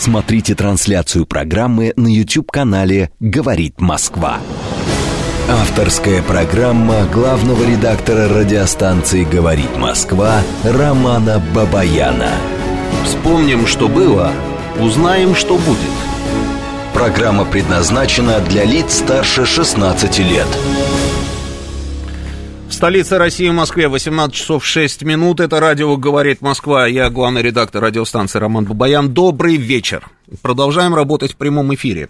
Смотрите трансляцию программы на YouTube-канале «Говорит Москва». Авторская программа главного редактора радиостанции «Говорит Москва» Романа Бабаяна. Вспомним, что было, узнаем, что будет. Программа предназначена для лиц старше 16 лет. Столица России, в Москве, 18 часов 6 минут. Это радио «Говорит Москва». Я главный редактор радиостанции Роман Бабаян. Добрый вечер. Продолжаем работать в прямом эфире.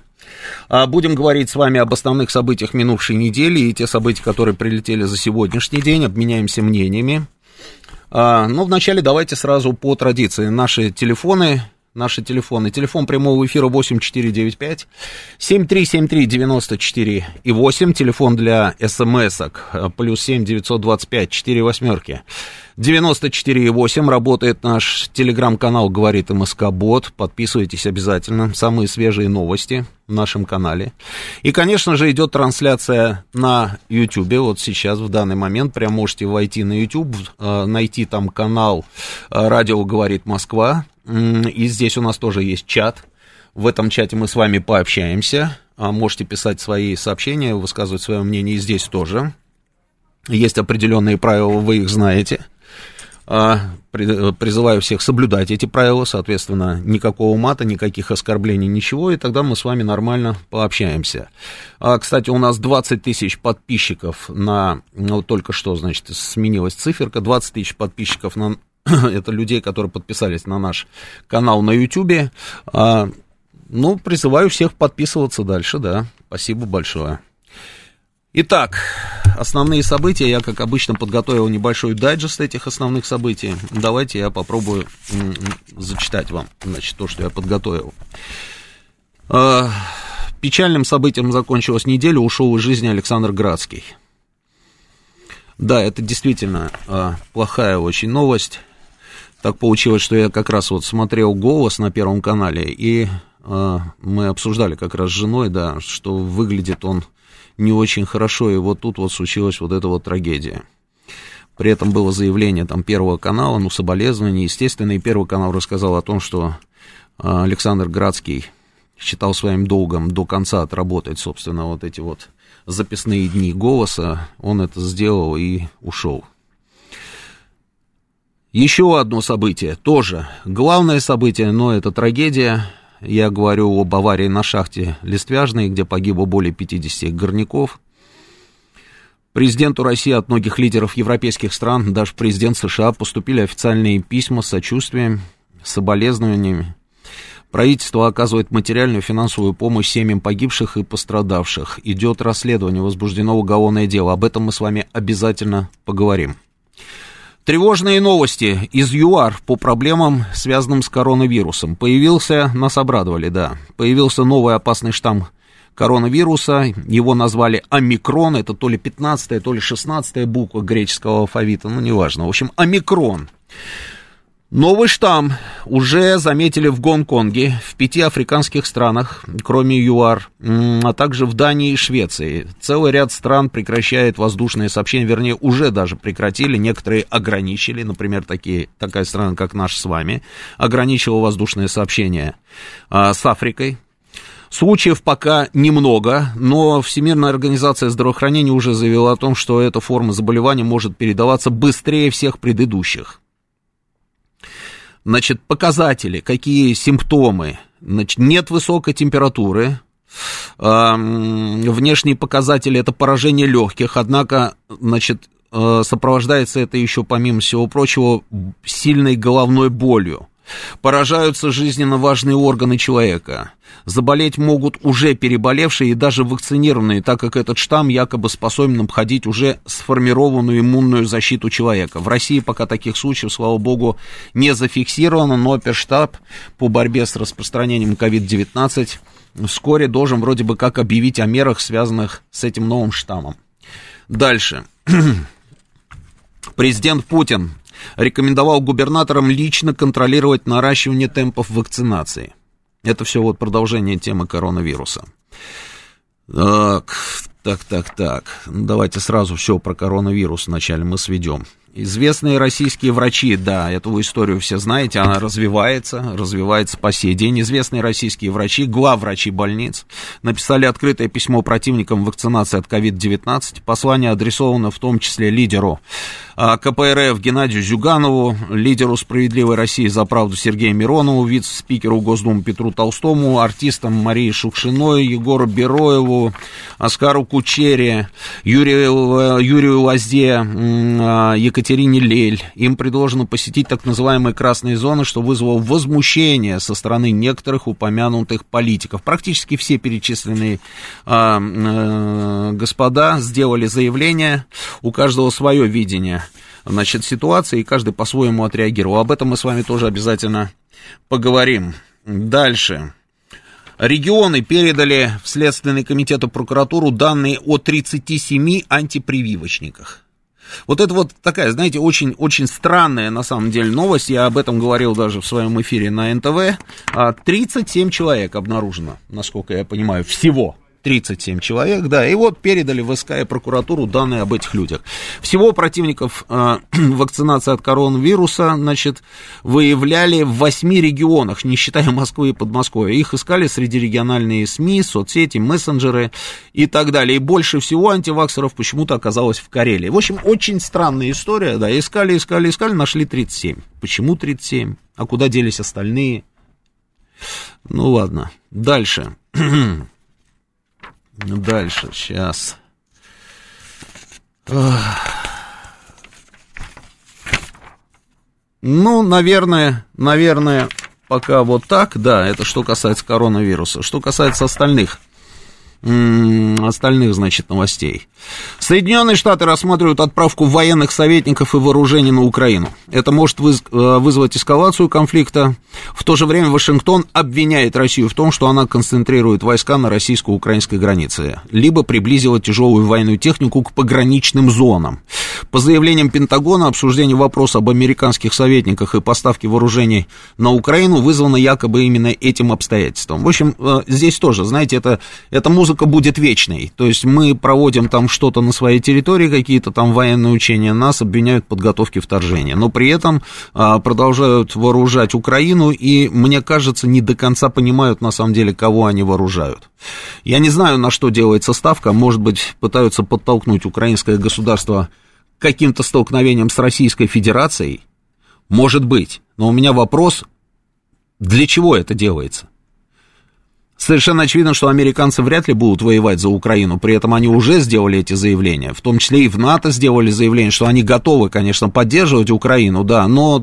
Будем говорить с вами об основных событиях минувшей недели и те события, которые прилетели за сегодняшний день. Обменяемся мнениями. Но вначале давайте сразу по традиции. Наши телефоны. Телефон прямого эфира 8495 7373 94 и 8. Телефон для смс-ок плюс 7 925 4 восьмерки 94 и 8. Работает наш телеграм-канал «Говорит МСК-бот». Подписывайтесь обязательно. Самые свежие новости в нашем канале. И, конечно же, идет трансляция на YouTube. Вот сейчас, в данный момент, прям можете войти на YouTube, найти там канал «Радио Говорит Москва». И здесь у нас тоже есть чат. В этом чате мы с вами пообщаемся. Можете писать свои сообщения, высказывать свое мнение. И здесь тоже есть определенные правила, вы их знаете. Призываю всех соблюдать эти правила. Соответственно, никакого мата, никаких оскорблений, ничего. И тогда мы с вами нормально пообщаемся. Кстати, у нас 20 тысяч подписчиков на... Ну, только что, значит, сменилась циферка. 20 тысяч подписчиков на... Это людей, которые подписались на наш канал на Ютубе. Ну, призываю всех подписываться дальше, да. Спасибо большое. Итак, основные события. Я, как обычно, подготовил небольшой дайджест этих основных событий. Давайте я попробую зачитать вам, значит, то, что я подготовил. Печальным событием закончилась неделя. Ушел из жизни Александр Градский. Да, это действительно плохая очень новость. Так получилось, что я как раз вот смотрел «Голос» на Первом канале, и мы обсуждали как раз с женой, да, что выглядит он не очень хорошо, и вот тут вот случилась вот эта вот трагедия. При этом было заявление там Первого канала, ну, соболезнования, естественно, и Первый канал рассказал о том, что Александр Градский считал своим долгом до конца отработать, собственно, вот эти вот записные дни «Голоса». Он это сделал и ушел. Еще одно событие, тоже главное событие, но это трагедия. Я говорю об аварии на шахте Листвяжной, где погибло более 50 горняков. Президенту России от многих лидеров европейских стран, даже президент США, поступили официальные письма с сочувствием, с соболезнованиями. Правительство оказывает материальную и финансовую помощь семьям погибших и пострадавших. Идет расследование, возбуждено уголовное дело. Об этом мы с вами обязательно поговорим. Тревожные новости из ЮАР по проблемам, связанным с коронавирусом. Нас обрадовали, да. Появился новый опасный штамм коронавируса. Его назвали Омикрон. Это то ли 15-я, то ли 16-я буква греческого алфавита. Ну, неважно. В общем, Омикрон. Новый штамм уже заметили в Гонконге, в 5 африканских странах, кроме ЮАР, а также в Дании и Швеции. Целый ряд стран прекращает воздушные сообщения, вернее, уже даже прекратили, некоторые ограничили, например, такая страна, как наша с вами, ограничила воздушные сообщения с Африкой. Случаев пока немного, но Всемирная организация здравоохранения уже заявила о том, что эта форма заболевания может передаваться быстрее всех предыдущих. Значит, показатели, какие симптомы? Значит, нет высокой температуры. Внешние показатели – это поражение легких, однако, значит, сопровождается это еще, помимо всего прочего, сильной головной болью. Поражаются жизненно важные органы человека. Заболеть могут уже переболевшие и даже вакцинированные, так как этот штамм якобы способен обходить уже сформированную иммунную защиту человека. В России пока таких случаев, слава богу, не зафиксировано, но оперштаб по борьбе с распространением COVID-19 вскоре должен вроде бы как объявить о мерах, связанных с этим новым штаммом. Дальше. Президент Путин рекомендовал губернаторам лично контролировать наращивание темпов вакцинации. Это все вот продолжение темы коронавируса. Так, давайте сразу все про коронавирус вначале мы сведем. Известные российские врачи, да, эту историю все знаете, она развивается по сей день. Известные российские врачи, главврачи больниц, написали открытое письмо противникам вакцинации от COVID-19. Послание адресовано в том числе лидеру КПРФ Геннадию Зюганову, лидеру «Справедливой России за правду» Сергею Миронову, вице-спикеру Госдумы Петру Толстому, артистам Марии Шукшиной, Егору Бероеву, Оскару Кучери, Юрию Лозе, Екатерине Лель. Им предложено посетить так называемые красные зоны, что вызвало возмущение со стороны некоторых упомянутых политиков. Практически все перечисленные господа сделали заявление, у каждого свое видение, значит, ситуации, и каждый по-своему отреагировал. Об этом мы с вами тоже обязательно поговорим. Дальше. Регионы передали в Следственный комитет и прокуратуру данные о 37 антипрививочниках. Вот это вот такая, знаете, очень-очень странная на самом деле новость. Я об этом говорил даже в своем эфире на НТВ. 37 человек обнаружено, насколько я понимаю, всего. 37 человек, да, и вот передали в СК и прокуратуру данные об этих людях. Всего противников вакцинации от коронавируса, значит, выявляли в 8 регионах, не считая Москвы и Подмосковья. Их искали среди региональные СМИ, соцсети, мессенджеры и так далее. И больше всего антиваксеров почему-то оказалось в Карелии. В общем, очень странная история, да, искали, нашли 37. Почему 37? А куда делись остальные? Ну, ладно, Дальше, сейчас. Ну, наверное, пока вот так, да, это что касается коронавируса. Что касается остальных, значит, новостей. Соединенные Штаты рассматривают отправку военных советников и вооружений на Украину. Это может вызвать эскалацию конфликта. В то же время Вашингтон обвиняет Россию в том, что она концентрирует войска на российско-украинской границе, либо приблизила тяжелую военную технику к пограничным зонам. По заявлениям Пентагона, обсуждение вопроса об американских советниках и поставке вооружений на Украину вызвано якобы именно этим обстоятельством. В общем, здесь тоже, знаете, это музыка будет вечной. То есть мы проводим там что-то на своей территории, какие-то там военные учения, нас обвиняют в подготовке вторжения. Но при этом продолжают вооружать Украину, и, мне кажется, не до конца понимают, на самом деле, кого они вооружают. Я не знаю, на что делается ставка. Может быть, пытаются подтолкнуть украинское государство к каким-то столкновениям с Российской Федерацией. Может быть. Но у меня вопрос, для чего это делается? Совершенно очевидно, что американцы вряд ли будут воевать за Украину, при этом они уже сделали эти заявления, в том числе и в НАТО сделали заявление, что они готовы, конечно, поддерживать Украину, да, но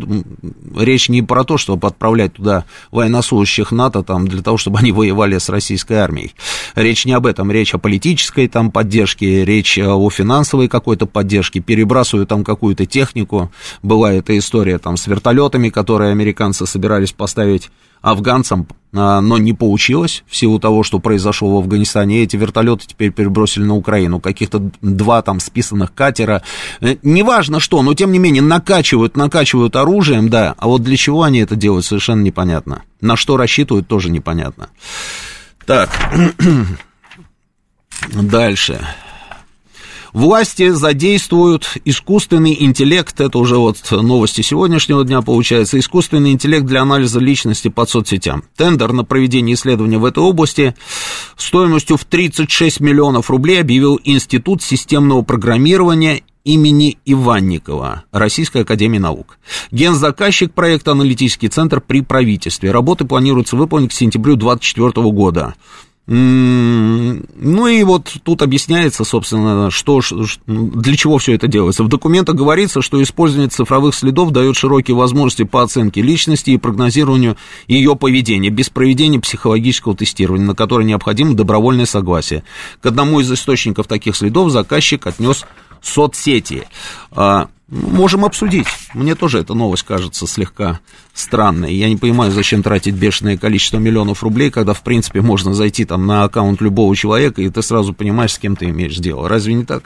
речь не про то, чтобы отправлять туда военнослужащих НАТО там, для того, чтобы они воевали с российской армией. Речь не об этом, речь о политической там поддержке, речь о финансовой какой-то поддержке, перебрасывают там какую-то технику, была эта история там с вертолетами, которые американцы собирались поставить афганцам, но не получилось в силу того, что произошло в Афганистане. Эти вертолеты теперь перебросили на Украину. Каких-то 2 там списанных катера. Неважно что, но тем не менее накачивают оружием, да. А вот для чего они это делают, совершенно непонятно. На что рассчитывают, тоже непонятно. Так, дальше. Власти задействуют искусственный интеллект, это уже вот новости сегодняшнего дня получается, искусственный интеллект для анализа личности под соцсетям. Тендер на проведение исследования в этой области стоимостью в 36 миллионов рублей объявил Институт системного программирования имени Иванникова, Российской академии наук. Гензаказчик проекта «Аналитический центр при правительстве». Работы планируется выполнить к сентябрю 2024 года. Ну и вот тут объясняется, собственно, для чего все это делается. В документах говорится, что использование цифровых следов дает широкие возможности по оценке личности и прогнозированию ее поведения без проведения психологического тестирования, на которое необходимо добровольное согласие. К одному из источников таких следов заказчик отнес соцсети. Можем обсудить. Мне тоже эта новость кажется слегка странной. Я не понимаю, зачем тратить бешеное количество миллионов рублей, когда, в принципе, можно зайти там на аккаунт любого человека, и ты сразу понимаешь, с кем ты имеешь дело. Разве не так?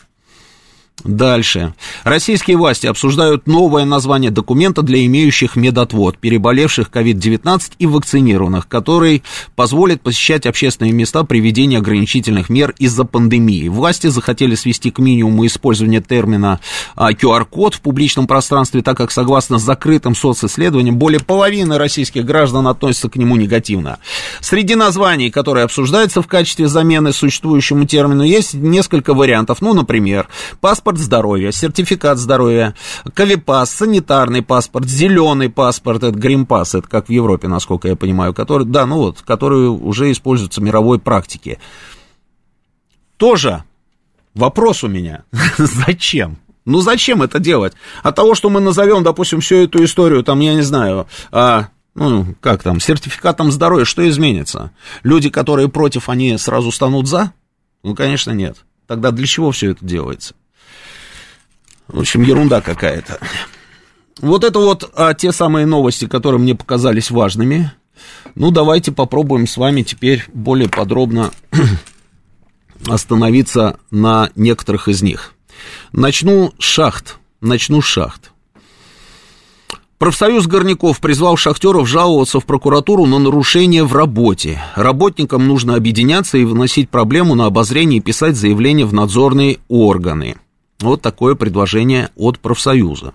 Дальше. Российские власти обсуждают новое название документа для имеющих медотвод, переболевших COVID-19 и вакцинированных, который позволит посещать общественные места при введении ограничительных мер из-за пандемии. Власти захотели свести к минимуму использование термина QR-код в публичном пространстве, так как, согласно закрытым социсследованиям, более половины российских граждан относятся к нему негативно. Среди названий, которые обсуждаются в качестве замены существующему термину, есть несколько вариантов. Ну, например, паспорт здоровья, сертификат здоровья, ковипас, санитарный паспорт, зеленый паспорт, это гринпас, это как в Европе, насколько я понимаю, который, да, ну вот, которые уже используются в мировой практике. Тоже вопрос у меня, зачем? Ну, зачем это делать? От того, что мы назовем, допустим, всю эту историю, там, я не знаю, ну, как там, сертификатом здоровья, что изменится? Люди, которые против, они сразу станут за? Ну, конечно, нет. Тогда для чего все это делается? В общем, ерунда какая-то. Вот это вот те самые новости, которые мне показались важными. Ну, давайте попробуем с вами теперь более подробно остановиться на некоторых из них. Начну с шахт. Профсоюз горняков призвал шахтеров жаловаться в прокуратуру на нарушения в работе. Работникам нужно объединяться и выносить проблему на обозрение и писать заявления в надзорные органы. Вот такое предложение от профсоюза.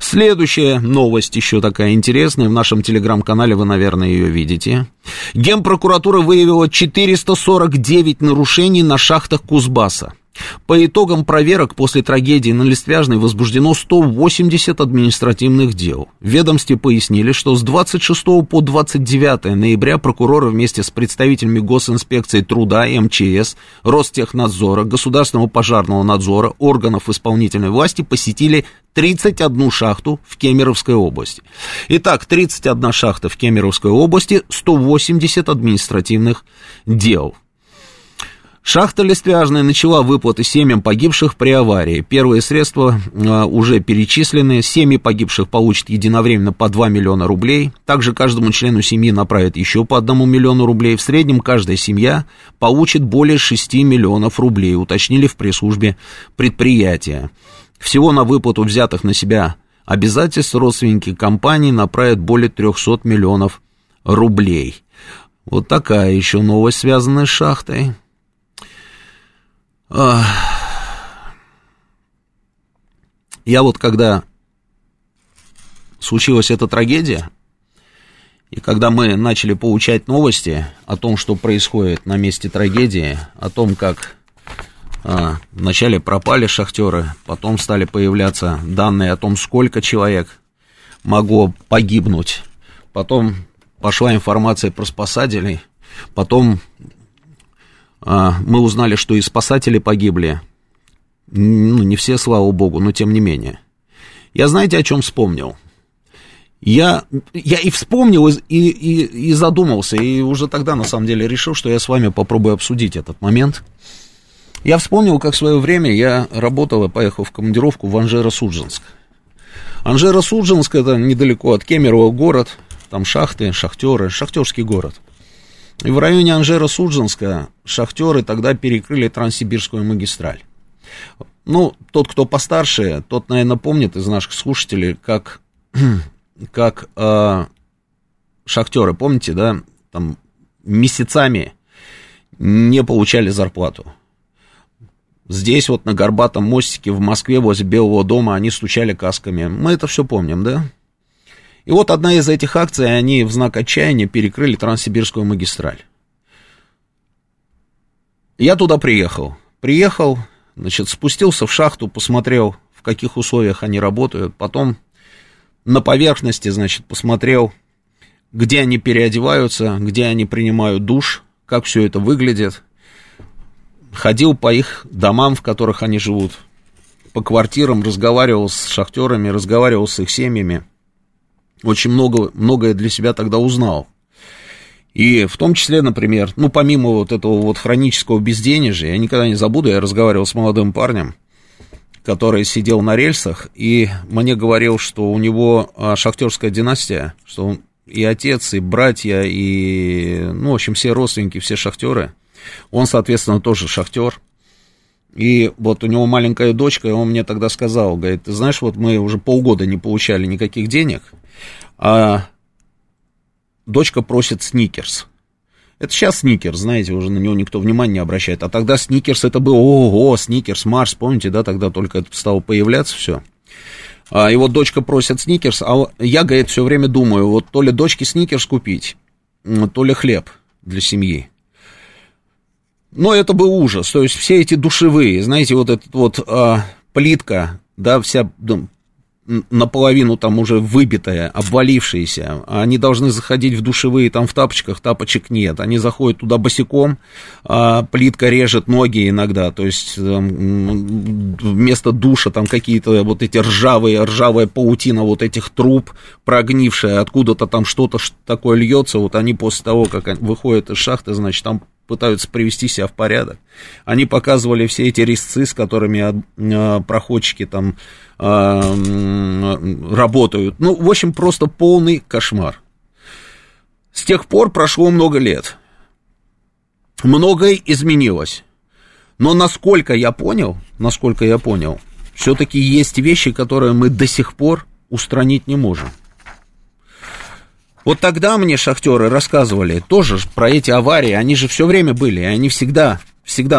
Следующая новость еще такая интересная. В нашем телеграм-канале вы, наверное, ее видите. Генпрокуратура выявила 449 нарушений на шахтах Кузбасса. По итогам проверок после трагедии на Листвяжной возбуждено 180 административных дел. В ведомстве пояснили, что с 26 по 29 ноября прокуроры вместе с представителями Госинспекции труда, МЧС, Ростехнадзора, Государственного пожарного надзора, органов исполнительной власти посетили 31 шахту в Кемеровской области. Итак, 31 шахта в Кемеровской области, 180 административных дел. Шахта Листвяжная начала выплаты семьям погибших при аварии. Первые средства уже перечислены. Семьи погибших получат единовременно по 2 миллиона рублей. Также каждому члену семьи направят еще по 1 миллиону рублей. В среднем каждая семья получит более 6 миллионов рублей, уточнили в пресс-службе предприятия. Всего на выплату взятых на себя обязательств родственники компании направят более 300 миллионов рублей. Вот такая еще новость, связанная с шахтой. Я вот когда случилась эта трагедия, и когда мы начали получать новости о том, что происходит на месте трагедии, о том, как вначале пропали шахтеры, потом стали появляться данные о том, сколько человек могло погибнуть, потом пошла информация про спасателей, потом мы узнали, что и спасатели погибли. Ну, не все, слава богу, но тем не менее. Я, знаете, о чем вспомнил? Я и вспомнил, и задумался, и уже тогда, на самом деле, решил, что я с вами попробую обсудить этот момент. Я вспомнил, как в свое время я работал и поехал в командировку в Анжеро-Судженск. Анжеро-Судженск — это недалеко от Кемерово город, там шахты, шахтеры, шахтерский город. И в районе Анжеро-Судженска шахтеры тогда перекрыли Транссибирскую магистраль. Ну, тот, кто постарше, тот, наверное, помнит из наших слушателей, как шахтеры, помните, да, там месяцами не получали зарплату. Здесь вот на Горбатом мостике в Москве возле Белого дома они стучали касками. Мы это все помним, да? И вот одна из этих акций, они в знак отчаяния перекрыли Транссибирскую магистраль. Я туда приехал. Значит, спустился в шахту, посмотрел, в каких условиях они работают. Потом на поверхности, значит, посмотрел, где они переодеваются, где они принимают душ, как все это выглядит. Ходил по их домам, в которых они живут, по квартирам, разговаривал с шахтерами, разговаривал с их семьями. Очень многое для себя тогда узнал. И в том числе, например, ну, помимо вот этого вот хронического безденежья, я никогда не забуду, я разговаривал с молодым парнем, который сидел на рельсах, и мне говорил, что у него шахтерская династия, что он и отец, и братья, и, ну, в общем, все родственники, все шахтеры. Он, соответственно, тоже шахтер. И вот у него маленькая дочка, и он мне тогда сказал, говорит, ты знаешь, вот мы уже полгода не получали никаких денег, а дочка просит сникерс. Это сейчас сникерс, знаете, уже на него никто внимания не обращает. А тогда сникерс, это было, ого, сникерс, Марс, помните, да, тогда только это стало появляться, все. А его дочка просит сникерс, а я, говорит, все время думаю, вот то ли дочке сникерс купить, то ли хлеб для семьи. Но это был ужас, то есть все эти душевые, знаете, вот эта вот плитка, да, вся наполовину там уже выбитая, обвалившаяся, они должны заходить в душевые там в тапочках, тапочек нет, они заходят туда босиком, плитка режет ноги иногда, то есть вместо душа там какие-то вот эти ржавая паутина вот этих труб прогнившая, откуда-то там что-то такое льется, вот они после того, как они выходят из шахты, значит, там пытаются привести себя в порядок. Они показывали все эти резцы, с которыми проходчики там работают. Ну, в общем, просто полный кошмар. С тех пор прошло много лет. Многое изменилось. Но насколько я понял, все-таки есть вещи, которые мы до сих пор устранить не можем. Вот тогда мне шахтеры рассказывали тоже про эти аварии, они же все время были, они всегда,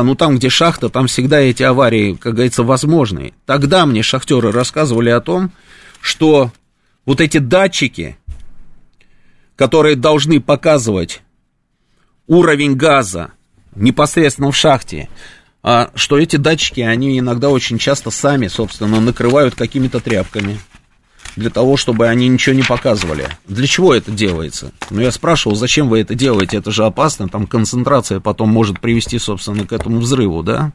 ну там, где шахта, там всегда эти аварии, как говорится, возможны. Тогда мне шахтеры рассказывали о том, что вот эти датчики, которые должны показывать уровень газа непосредственно в шахте, что эти датчики, они иногда очень часто сами, собственно, накрывают какими-то тряпками. Для того, чтобы они ничего не показывали. Для чего это делается? Ну, я спрашивал, зачем вы это делаете? Это же опасно, там концентрация потом может привести, собственно, к этому взрыву, да?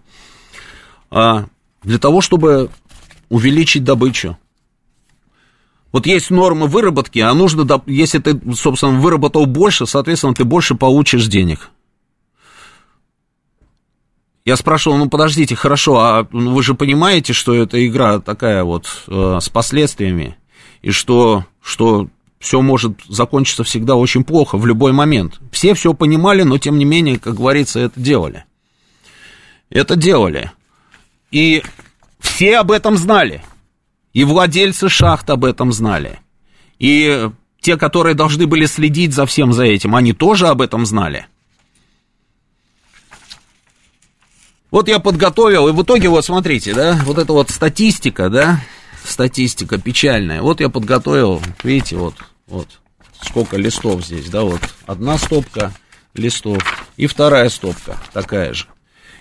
Для того, чтобы увеличить добычу. Вот есть нормы выработки, а нужно, если ты, собственно, выработал больше, соответственно, ты больше получишь денег. Я спрашивал, ну подождите, хорошо, а вы же понимаете, что эта игра такая вот с последствиями? И что все может закончиться всегда очень плохо, в любой момент. Все понимали, но тем не менее, как говорится, это делали. И все об этом знали. И владельцы шахт об этом знали. И те, которые должны были следить за всем за этим, они тоже об этом знали. Вот я подготовил, и в итоге, вот смотрите, да, вот эта вот статистика, да, статистика печальная. Вот я подготовил, видите, вот сколько листов здесь, да, вот одна стопка листов и вторая стопка такая же.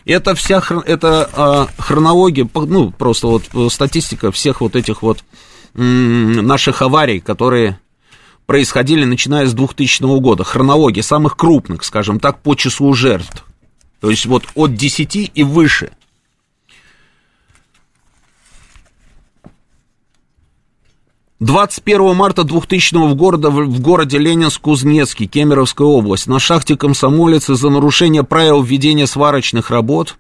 Это вся хронология, ну, просто вот статистика всех вот этих вот наших аварий, которые происходили, начиная с 2000 года. Хронология самых крупных, скажем так, по числу жертв. То есть вот от 10 и выше. – 21 марта 2000 года в городе Ленинск-Кузнецкий, Кемеровская область, на шахте Комсомолицы за нарушение правил ведения сварочных работ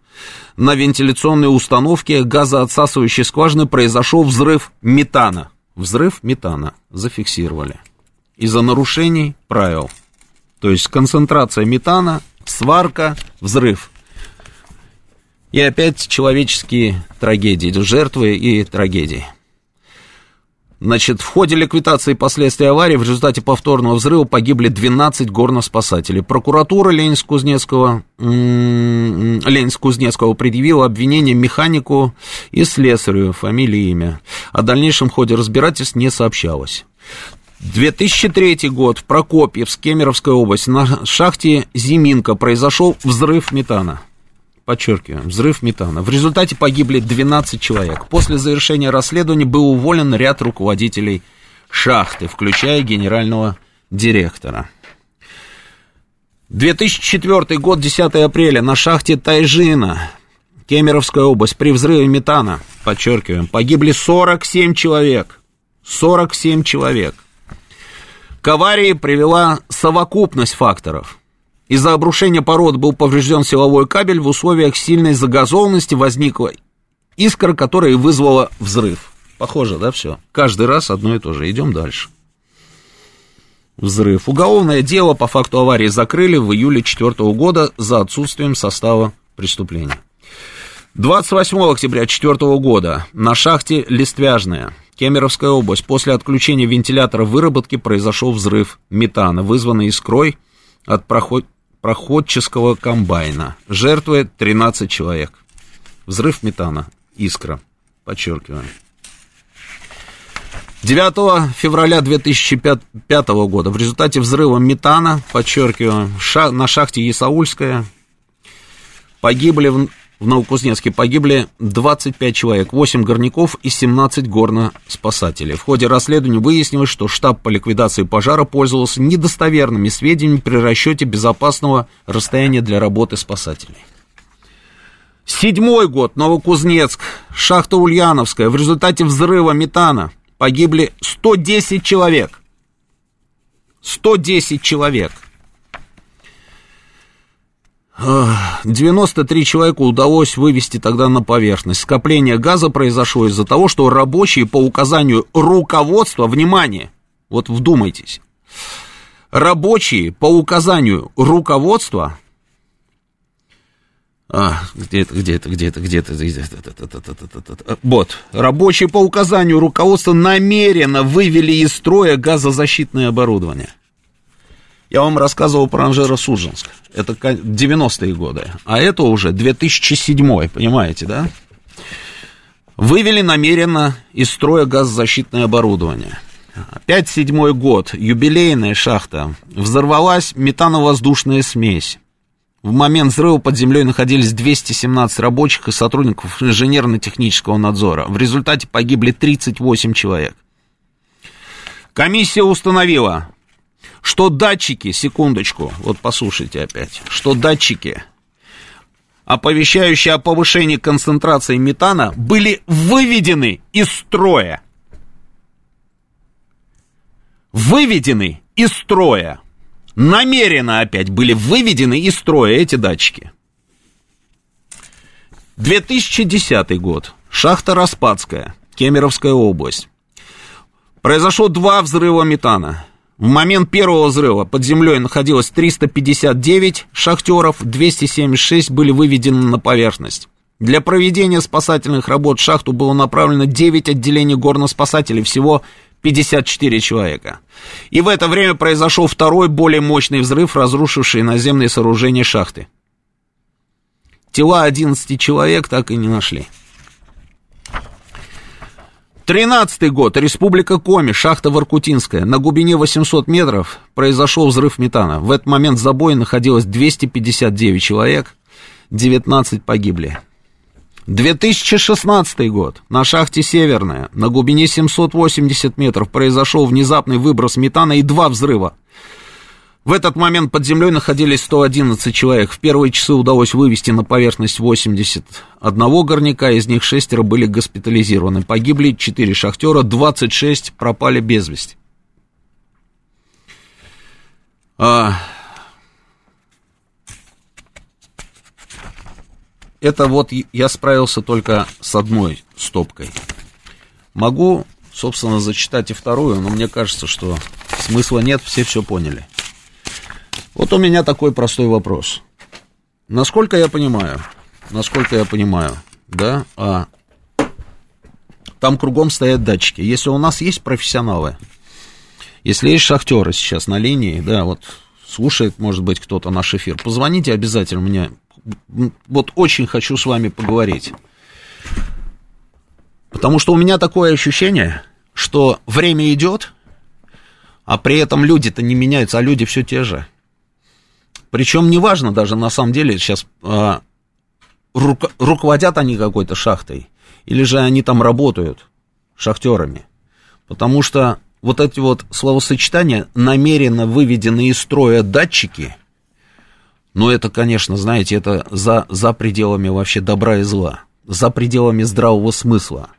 на вентиляционной установке газоотсасывающей скважины произошел взрыв метана. Взрыв метана зафиксировали из-за нарушений правил. То есть концентрация метана, сварка, взрыв. И опять человеческие трагедии, жертвы и трагедии. Значит, в ходе ликвидации последствий аварии в результате повторного взрыва погибли 12 горноспасателей. Прокуратура Ленинск-Кузнецкого предъявила обвинение механику и слесарю, фамилия и имя. О дальнейшем ходе разбирательств не сообщалось. 2003 год, в Прокопьевск, Кемеровская область, на шахте Зиминка произошел взрыв метана. Подчеркиваю, взрыв метана. В результате погибли 12 человек. После завершения расследования был уволен ряд руководителей шахты, включая генерального директора. 2004 год, 10 апреля, на шахте Тайжина, Кемеровская область, при взрыве метана, подчеркиваем, погибли 47 человек. 47 человек. К аварии привела совокупность факторов. Из-за обрушения пород был поврежден силовой кабель, в условиях сильной загазованности возникла искра, которая вызвала взрыв. Похоже, да, все? Каждый раз одно и то же. Идем дальше. Взрыв. Уголовное дело по факту аварии закрыли в июле 2004 года за отсутствием состава преступления. 28 октября 2004 года на шахте Листвяжная, Кемеровская область, после отключения вентилятора выработки произошел взрыв метана, вызванный искрой от проходческого комбайна. Жертвы 13 человек. Взрыв метана, искра, подчеркиваем. 9 февраля 2005 года в результате взрыва метана, подчеркиваю, на шахте Есаульская погибли в Новокузнецке погибли 25 человек, 8 горняков и 17 горноспасателей. В ходе расследования выяснилось, что штаб по ликвидации пожара пользовался недостоверными сведениями при расчете безопасного расстояния для работы спасателей. 7-й год, Новокузнецк, шахта Ульяновская. В результате взрыва метана погибли 110 человек. 110 человек. 93 человека удалось вывести тогда на поверхность. Скопление газа произошло из-за того, что рабочие по указанию руководства, внимание, вот вдумайтесь, рабочие по указанию руководства, вот, рабочие по указанию руководства намеренно вывели из строя газозащитное оборудование. Я вам рассказывал про Анжеро-Судженск. Это 90-е годы. А это уже 2007-й, понимаете, да? Вывели намеренно из строя газозащитное оборудование. 57-й год, юбилейная шахта. Взорвалась метановоздушная смесь. В момент взрыва под землей находились 217 рабочих и сотрудников инженерно-технического надзора. В результате погибли 38 человек. Комиссия установила, что датчики, секундочку, вот послушайте опять, что датчики, оповещающие о повышении концентрации метана, были выведены из строя. Выведены из строя. Намеренно опять были выведены из строя эти датчики. 2010 год. Шахта Распадская, Кемеровская область. Произошло 2 взрыва метана. В момент первого взрыва под землей находилось 359 шахтеров, 276 были выведены на поверхность. Для проведения спасательных работ в шахту было направлено 9 отделений горноспасателей, всего 54 человека. И в это время произошел второй, более мощный взрыв, разрушивший наземные сооружения шахты. Тела 11 человек так и не нашли. 13-й год, Республика Коми, шахта Воркутинская. На глубине 800 метров произошел взрыв метана. В этот момент в забое находилось 259 человек, 19 погибли. 2016 год. На шахте Северная на глубине 780 метров произошел внезапный выброс метана и 2 взрыва. В этот момент под землей находились 111 человек. В первые часы удалось вывести на поверхность 81 горняка, из них 6 были госпитализированы. Погибли 4 шахтера, 26 пропали без вести. Это вот я справился только с одной стопкой. Могу, собственно, зачитать и вторую, но мне кажется, что смысла нет, все поняли. Вот у меня такой простой вопрос. Насколько я понимаю, да, там кругом стоят датчики. Если у нас есть профессионалы, если есть шахтеры сейчас на линии, да, вот слушает, может быть, кто-то наш эфир, позвоните обязательно мне. Вот очень хочу с вами поговорить. Потому что у меня такое ощущение, что время идет, а при этом люди-то не меняются, а люди все те же. Причем неважно даже, на самом деле, сейчас руководят они какой-то шахтой, или же они там работают шахтерами. Потому что вот эти вот словосочетания, намеренно выведенные из строя датчики, но это, конечно, знаете, это за пределами вообще добра и зла, за пределами здравого смысла.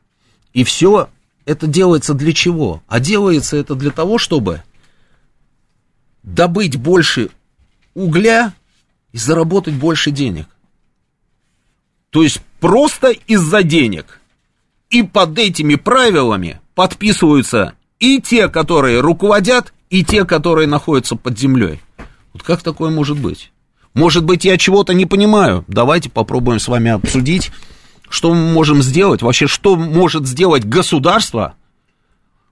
И все это делается для чего? А делается это для того, чтобы добыть больше угля и заработать больше денег. То есть просто из-за денег. И под этими правилами подписываются и те, которые руководят, и те, которые находятся под землей. Вот как такое может быть? Может быть, я чего-то не понимаю. Давайте попробуем с вами обсудить Что мы можем сделать? Вообще, что может сделать государство,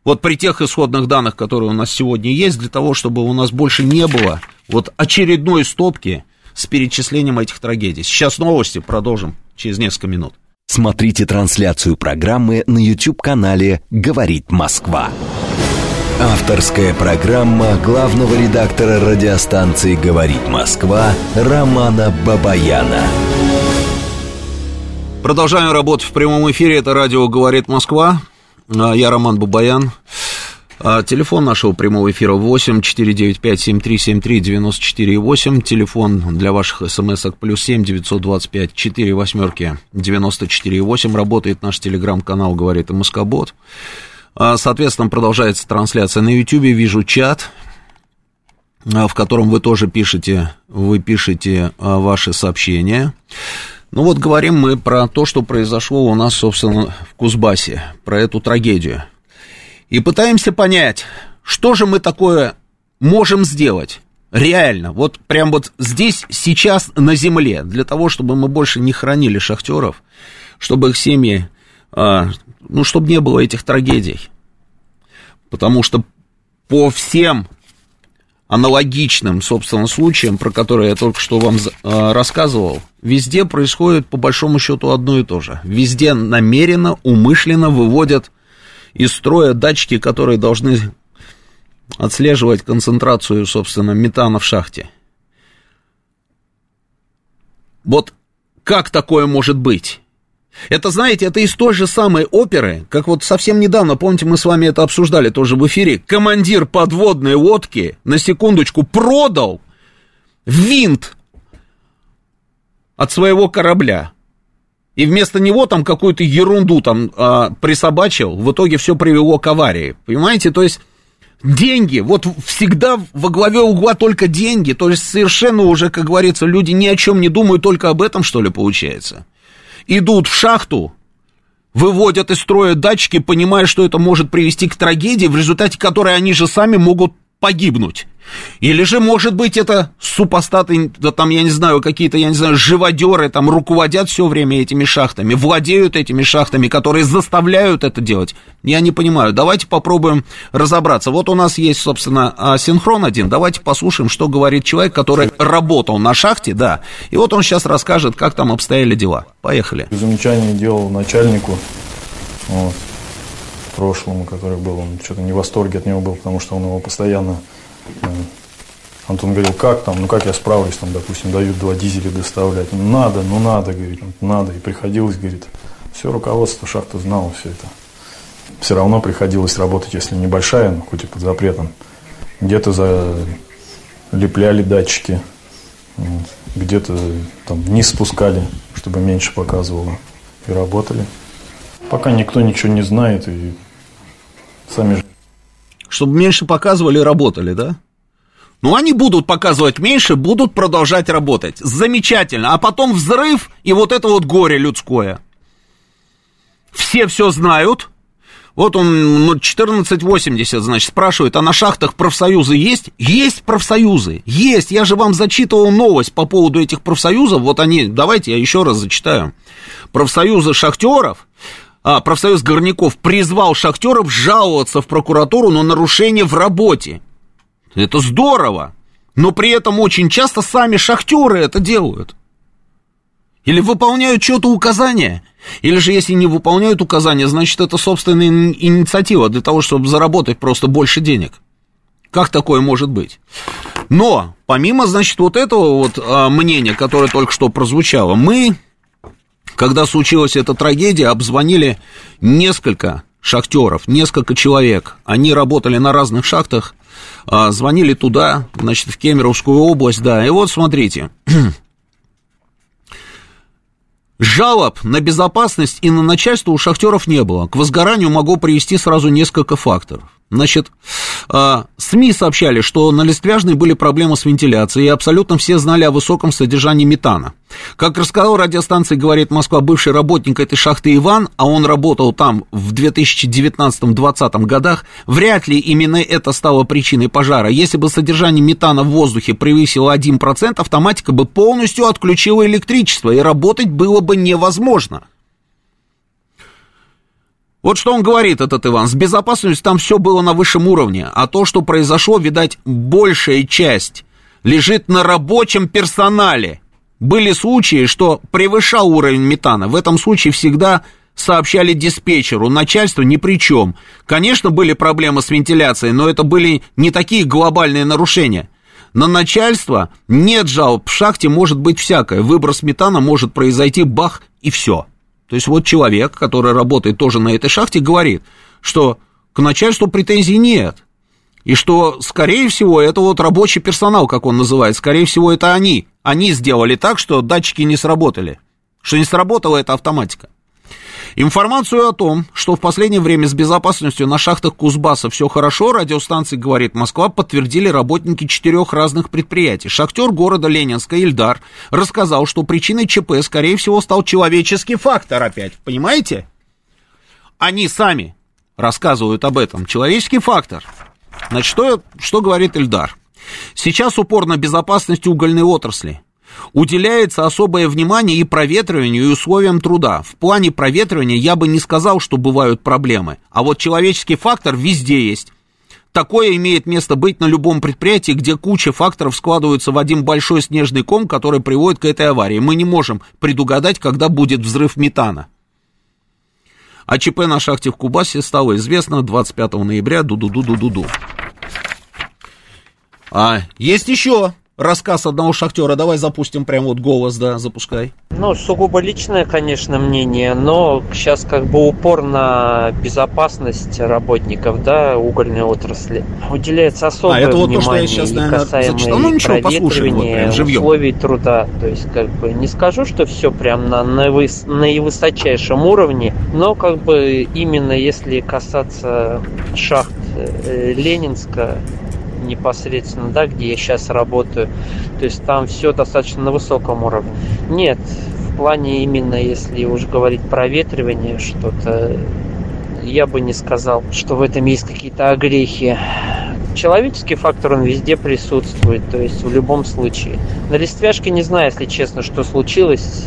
вот при тех исходных данных, которые у нас сегодня есть, для того, чтобы у нас больше не было вот очередной стопки с перечислением этих трагедий? Сейчас новости, продолжим через несколько минут. Смотрите трансляцию программы на YouTube-канале «Говорит Москва». Авторская программа главного редактора радиостанции «Говорит Москва» Романа Бабаяна. Продолжаем работу в прямом эфире. Это радио «Говорит Москва». Я Роман Бабаян. Телефон нашего прямого эфира 8-495-7373-94-8. Телефон для ваших смс-ок плюс 7-925-48-94-8. Работает наш телеграм-канал «Говорит и Москобот». Соответственно, продолжается трансляция на Ютубе. Вижу чат, в котором вы тоже пишете, ваши сообщения. Ну вот говорим мы про то, что произошло у нас, собственно, в Кузбассе, про эту трагедию. И пытаемся понять, что же мы такое можем сделать реально, вот прям вот здесь, сейчас, на земле, для того, чтобы мы больше не хоронили шахтеров, чтобы их семьи... Ну, чтобы не было этих трагедий. Потому что по всем аналогичным, собственно, случаям, про которые я только что вам рассказывал, везде происходит, по большому счету, одно и то же. Везде намеренно, умышленно выводят из строя датчики, которые должны отслеживать концентрацию, собственно, метана в шахте. Вот как такое может быть? Это, знаете, это из той же самой оперы, как вот совсем недавно, помните, мы с вами это обсуждали тоже в эфире, командир подводной лодки, на секундочку, продал винт от своего корабля, и вместо него там какую-то ерунду там присобачил, в итоге все привело к аварии, понимаете, то есть... Деньги, вот всегда во главе угла только деньги, то есть совершенно уже, как говорится, люди ни о чем не думают, только об этом, что ли, получается. Идут в шахту, выводят из строя датчики, понимая, что это может привести к трагедии, в результате которой они же сами могут погибнуть. Или же, может быть, это супостаты, да там, я не знаю, какие-то, живодеры там руководят все время этими шахтами, владеют этими шахтами, которые заставляют это делать. Я не понимаю. Давайте попробуем разобраться. Вот у нас есть, собственно, синхрон один. Давайте послушаем, что говорит человек, который работал на шахте, да. И вот он сейчас расскажет, как там обстояли дела. Поехали. Замечание делал начальнику, вот, прошлому, который был. Он что-то не в восторге от него был, потому что он его постоянно... Антон говорил, как там, ну как я справлюсь, там, допустим, дают 2 дизеля доставлять. Ну надо, говорит, надо. И приходилось, говорит, все руководство шахты знало все это. Все равно приходилось работать, если небольшая, но хоть и под запретом. Где-то залепляли датчики, где-то там вниз спускали, чтобы меньше показывало. И работали. Пока никто ничего не знает, и сами же. Чтобы меньше показывали, работали, да? Ну, они будут показывать меньше, будут продолжать работать. Замечательно. А потом взрыв и вот это вот горе людское. Все все знают. Вот он 1480, значит, спрашивает, а на шахтах профсоюзы есть? Есть профсоюзы, есть. Я же вам зачитывал новость по поводу этих профсоюзов. Вот они, давайте я еще раз зачитаю. Профсоюзы шахтеров... профсоюз горняков призвал шахтеров жаловаться в прокуратуру на нарушения в работе. Это здорово, но при этом очень часто сами шахтеры это делают. Или выполняют что-то указание, или же если не выполняют указания, значит это собственная инициатива для того, чтобы заработать просто больше денег. Как такое может быть? Но помимо, значит, вот этого вот мнения, которое только что прозвучало, мы... Когда случилась эта трагедия, обзвонили несколько шахтеров, несколько человек. Они работали на разных шахтах, звонили туда, значит, в Кемеровскую область, да. И вот, смотрите, жалоб на безопасность и на начальство у шахтеров не было. К возгоранию могу привести сразу несколько факторов. Значит, СМИ сообщали, что на Листвяжной были проблемы с вентиляцией, и абсолютно все знали о высоком содержании метана. Как рассказал радиостанции «Говорит Москва» бывший работник этой шахты Иван, а он работал там в 2019-2020 годах, вряд ли именно это стало причиной пожара. Если бы содержание метана в воздухе превысило 1%, автоматика бы полностью отключила электричество, и работать было бы невозможно. Вот что он говорит, этот Иван. С безопасностью там все было на высшем уровне. А то, что произошло, видать, большая часть лежит на рабочем персонале. Были случаи, что превышал уровень метана. В этом случае всегда сообщали диспетчеру. Начальство ни при чем. Конечно, были проблемы с вентиляцией, но это были не такие глобальные нарушения. На начальство нет жалоб. В шахте может быть всякое. Выброс метана может произойти, бах, и все. То есть вот человек, который работает тоже на этой шахте, говорит, что к начальству претензий нет. И что, скорее всего, это вот рабочий персонал, как он называет, скорее всего, это они. Они сделали так, что датчики не сработали. Что не сработала эта автоматика. Информацию о том, что в последнее время с безопасностью на шахтах Кузбасса все хорошо, радиостанции «Говорит Москва» подтвердили работники 4 разных предприятий. Шахтер города Ленинска Ильдар рассказал, что причиной ЧП, скорее всего, стал человеческий фактор опять. Понимаете? Они сами рассказывают об этом. Человеческий фактор. Значит, что говорит Ильдар? Сейчас упор на безопасность угольной отрасли. Уделяется особое внимание и проветриванию, и условиям труда. В плане проветривания я бы не сказал, что бывают проблемы. А вот человеческий фактор везде есть. Такое имеет место быть на любом предприятии, где куча факторов складываются в один большой снежный ком, который приводит к этой аварии. Мы не можем предугадать, когда будет взрыв метана. О ЧП на шахте в Кузбассе стало известно 25 ноября. Есть еще рассказ одного шахтера, давай запустим прям вот голос, да, запускай. Ну, сугубо личное, конечно, мнение, но сейчас как бы упор на безопасность работников, да, угольной отрасли. Уделяется особое внимание и касаемо проветривания, условий труда. То есть, как бы, не скажу, что все прям наивысочайшем уровне, но, как бы, именно если касаться шахт Ленинска, непосредственно, да, где я сейчас работаю, то есть там все достаточно на высоком уровне. Нет, в плане именно, если уж говорить проветривание, что-то, я бы не сказал, что в этом есть какие-то огрехи. Человеческий фактор, он везде присутствует, то есть в любом случае. На Листвяжке не знаю, если честно, что случилось,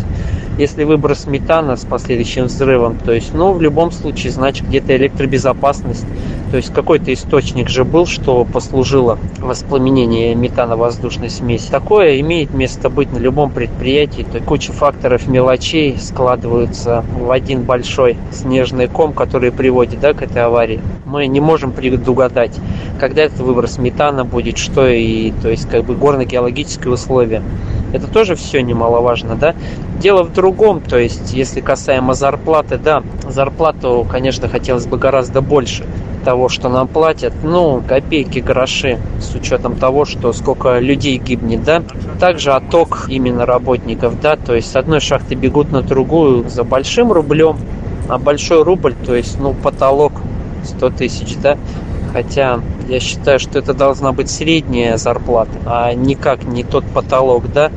если выброс метана с последующим взрывом, то есть, ну, в любом случае, значит, где-то электробезопасность, то есть какой-то источник же был, что послужило воспламенение метановоздушной смеси. Такое имеет место быть на любом предприятии. То есть куча факторов, мелочей складываются в один большой снежный ком, который приводит, да, к этой аварии. Мы не можем предугадать, когда этот выброс метана будет, что и, то есть, как бы, горно-геологические условия. Это тоже все немаловажно, да? Дело в другом, то есть, если касаемо зарплаты, да, зарплату, конечно, хотелось бы гораздо больше того, что нам платят, ну, копейки, гроши, с учетом того, что сколько людей гибнет, да. Также отток именно работников, да, то есть с одной шахты бегут на другую за большим рублем, а большой рубль, то есть, ну, потолок 100 тысяч, да. Хотя я считаю, что это должна быть средняя зарплата, а никак не тот потолок, да.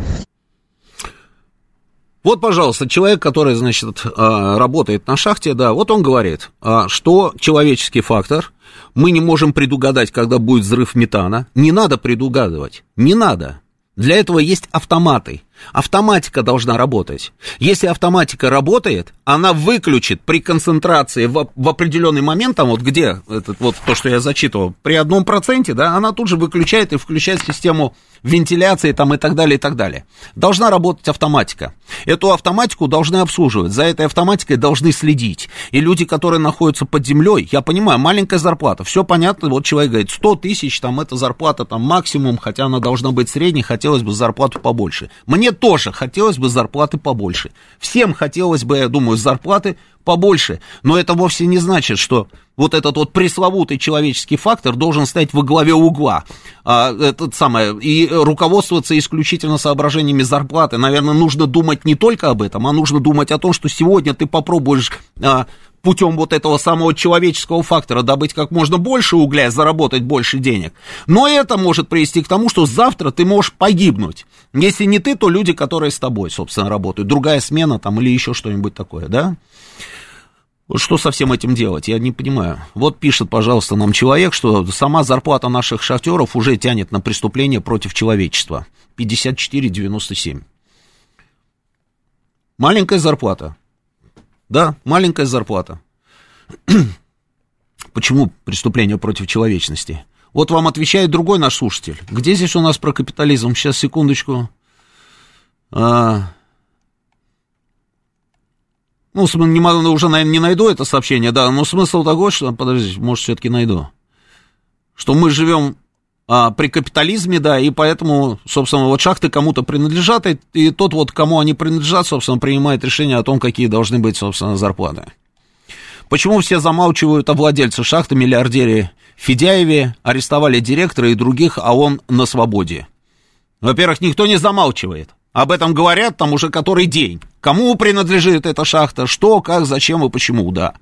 Вот, пожалуйста, человек, который, значит, работает на шахте, да, вот он говорит, что человеческий фактор, мы не можем предугадать, когда будет взрыв метана, не надо предугадывать, не надо. Для этого есть автоматы. Автоматика должна работать. Если автоматика работает, она выключит при концентрации в определенный момент, там вот где, этот, вот то, что я зачитывал, при 1%, да, она тут же выключает и включает систему вентиляции там, и так далее, и так далее. Должна работать автоматика. Эту автоматику должны обслуживать, за этой автоматикой должны следить. И люди, которые находятся под землей, я понимаю, маленькая зарплата, все понятно, вот человек говорит, 100 тысяч, там, это зарплата там, максимум, хотя она должна быть средней, хотелось бы зарплату побольше. Мне тоже хотелось бы зарплаты побольше. Всем хотелось бы, я думаю, зарплаты побольше. Но это вовсе не значит, что вот этот вот пресловутый человеческий фактор должен стоять во главе угла. И руководствоваться исключительно соображениями зарплаты. Наверное, нужно думать не только об этом, а нужно думать о том, что сегодня ты попробуешь путем вот этого самого человеческого фактора добыть как можно больше угля, заработать больше денег. Но это может привести к тому, что завтра ты можешь погибнуть. Если не ты, то люди, которые с тобой, собственно, работают. Другая смена там или еще что-нибудь такое, да? Что со всем этим делать? Я не понимаю. Вот пишет, пожалуйста, нам человек, что сама зарплата наших шахтеров уже тянет на преступление против человечества. 54,97. Маленькая зарплата. Да, маленькая зарплата. Почему преступление против человечности? Вот вам отвечает другой наш слушатель. Где здесь у нас про капитализм? Сейчас, секундочку. Ну, уже, наверное, не найду это сообщение, да, но смысл такой, что, подождите, может, все-таки найду, что мы живем при капитализме, да, и поэтому, собственно, вот шахты кому-то принадлежат, и тот вот, кому они принадлежат, собственно, принимает решение о том, какие должны быть, собственно, зарплаты. Почему все замалчивают о владельце шахты, миллиардере Федяеве, арестовали директора и других, а он на свободе? Во-первых, никто не замалчивает. Об этом говорят там уже который день. Кому принадлежит эта шахта, что, как, зачем и почему, да.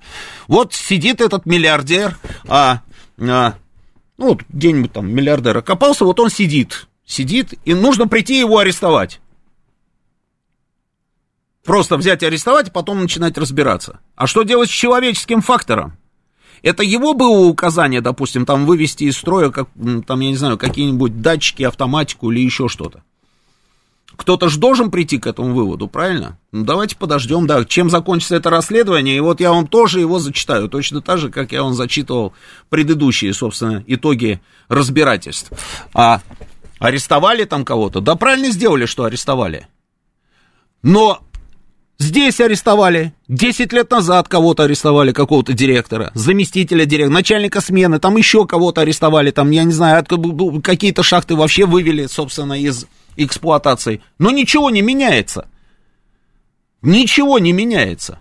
Вот сидит этот миллиардер, ну, где-нибудь там миллиардер окопался, вот он сидит, и нужно прийти его арестовать. Просто взять и арестовать, а потом начинать разбираться. А что делать с человеческим фактором? Это его было указание, допустим, там вывести из строя, как, там, я не знаю, какие-нибудь датчики, автоматику или еще что-то. Кто-то же должен прийти к этому выводу, правильно? Ну, давайте подождем, да, чем закончится это расследование, и вот я вам тоже его зачитаю, точно так же, как я вам зачитывал предыдущие, собственно, итоги разбирательств. А арестовали там кого-то? Да, правильно сделали, что арестовали. Но здесь арестовали, 10 лет назад кого-то арестовали, какого-то директора, заместителя директора, начальника смены, там еще кого-то арестовали, там, я не знаю, какие-то шахты вообще вывели, собственно, из эксплуатации. Но ничего не меняется. Ничего не меняется.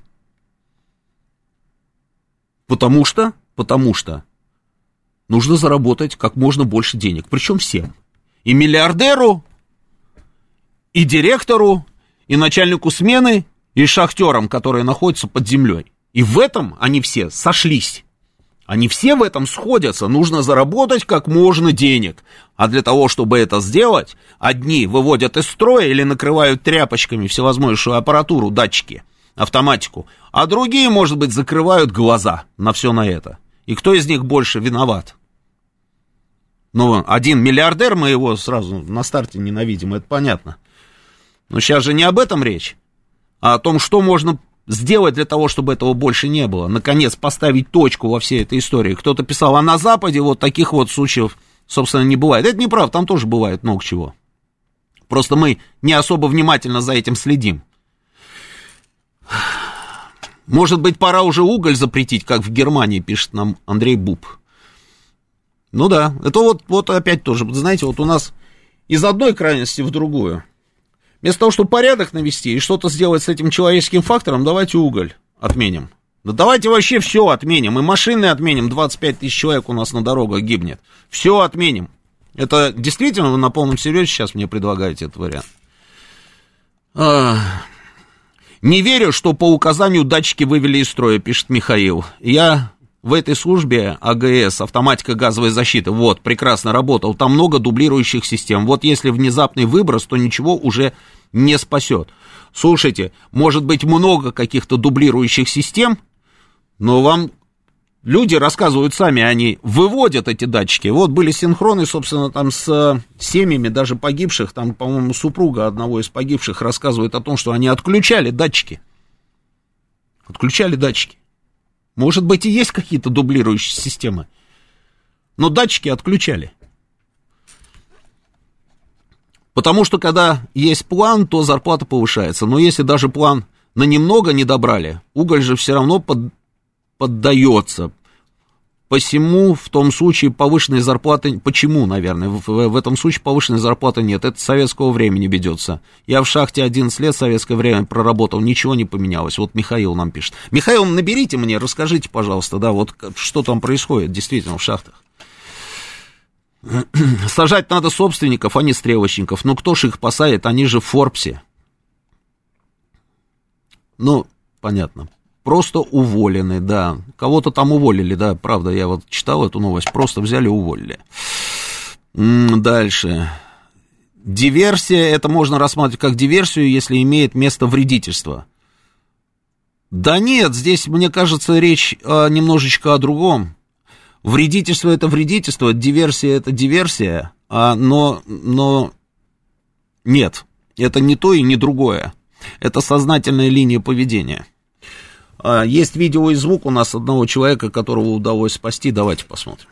Потому что нужно заработать как можно больше денег. Причем всем. И миллиардеру, и директору, и начальнику смены, и шахтерам, которые находятся под землей. И в этом они все сошлись. Они все в этом сходятся. Нужно заработать как можно денег. А для того, чтобы это сделать, одни выводят из строя или накрывают тряпочками всевозможную аппаратуру, датчики, автоматику. А другие, может быть, закрывают глаза на все на это. И кто из них больше виноват? Ну, один миллиардер, мы его сразу на старте ненавидим, это понятно. Но сейчас же не об этом речь, а о том, что можно сделать для того, чтобы этого больше не было. Наконец, поставить точку во всей этой истории. Кто-то писал, а на Западе вот таких вот случаев, собственно, не бывает. Это неправда, там тоже бывает много чего. Просто мы не особо внимательно за этим следим. Может быть, пора уже уголь запретить, как в Германии, пишет нам Андрей Буб. Ну да, это вот опять тоже, знаете, вот у нас из одной крайности в другую. Вместо того, чтобы порядок навести и что-то сделать с этим человеческим фактором, давайте уголь отменим. Да давайте вообще все отменим. И машины отменим. 25 тысяч человек у нас на дорогах гибнет. Все отменим. Это действительно вы на полном серьезе сейчас мне предлагаете этот вариант. Не верю, что по указанию датчики вывели из строя, пишет Михаил. Я в этой службе АГС, автоматика газовой защиты, вот, прекрасно работал, там много дублирующих систем. Вот если внезапный выброс, то ничего уже не спасет. Слушайте, может быть много каких-то дублирующих систем, но вам люди рассказывают сами, они выводят эти датчики. Вот были синхроны, собственно, там с семьями даже погибших, там, по-моему, супруга одного из погибших рассказывает о том, что они отключали датчики. Отключали датчики. Может быть, и есть какие-то дублирующие системы, но датчики отключали. Потому что, когда есть план, то зарплата повышается. Но если даже план на немного не добрали, уголь же все равно поддается. Посему в том случае повышенной зарплаты... Почему, наверное? В этом случае повышенной зарплаты нет. Это с советского времени ведется. Я в шахте 11 лет в советское время проработал, ничего не поменялось. Вот Михаил нам пишет. Михаил, наберите мне, расскажите, пожалуйста, да, вот что там происходит действительно в шахтах. Сажать надо собственников, а не стрелочников. Ну, кто же их посадит? Они же в Форбсе. Ну, понятно. Просто уволены, да. Кого-то там уволили, да, правда, я вот читал эту новость. Просто взяли и уволили. Дальше. Диверсия, это можно рассматривать как диверсию, если имеет место вредительство. Да нет, здесь, мне кажется, речь немножечко о другом. Вредительство – это вредительство, диверсия – это диверсия, но нет, это не то и не другое. Это сознательная линия поведения. Есть видео и звук у нас одного человека, которого удалось спасти. Давайте посмотрим.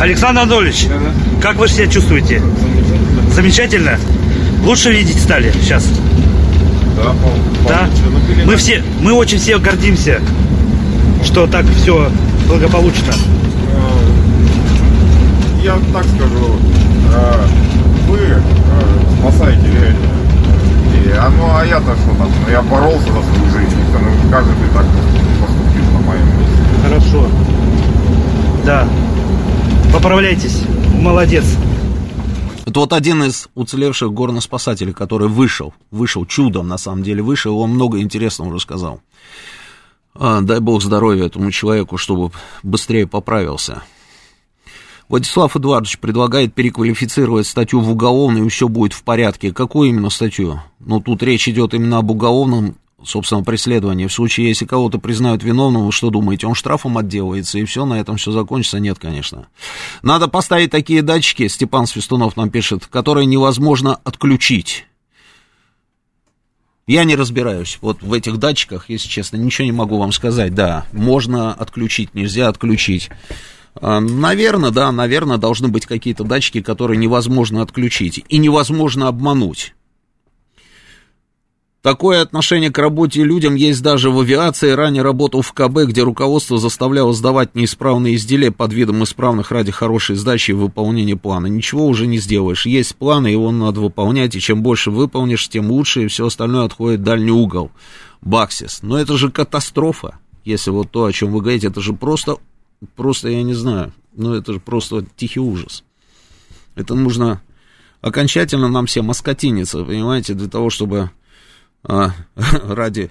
Александр Анатольевич, как вы себя чувствуете? Замечательно? Лучше видеть стали сейчас? Да. Мы очень все гордимся, что так все благополучно. Я так скажу, вы спасаете реально. А я-то что там? Я боролся за свою жизнь. Как же ты так поступишь на моем месте? Хорошо. Да. Поправляйтесь. Молодец. Это вот один из уцелевших горноспасателей, который вышел чудом, на самом деле вышел, он много интересного рассказал. Дай бог здоровья этому человеку, чтобы быстрее поправился. Владислав Эдуардович предлагает переквалифицировать статью в уголовную, и все будет в порядке. Какую именно статью? Ну, тут речь идет именно об уголовном, собственно, преследовании. В случае, если кого-то признают виновным, вы что думаете, он штрафом отделается, и все, на этом все закончится? Нет, конечно. Надо поставить такие датчики, Степан Свистунов нам пишет, которые невозможно отключить. Я не разбираюсь вот в этих датчиках, если честно, ничего не могу вам сказать. Да, можно отключить, нельзя отключить. Наверное, должны быть какие-то датчики, которые невозможно отключить и невозможно обмануть. Такое отношение к работе и людям есть даже в авиации. Ранее работал в КБ, где руководство заставляло сдавать неисправные изделия под видом исправных ради хорошей сдачи и выполнения плана. Ничего уже не сделаешь. Есть план, и его надо выполнять. И чем больше выполнишь, тем лучше, и все остальное отходит в дальний угол. Баксис. Но это же катастрофа. Если вот то, о чем вы говорите, это же просто я не знаю. Это же просто тихий ужас. Это нужно окончательно нам всем оскотиниться, понимаете, для того, чтобы... Ради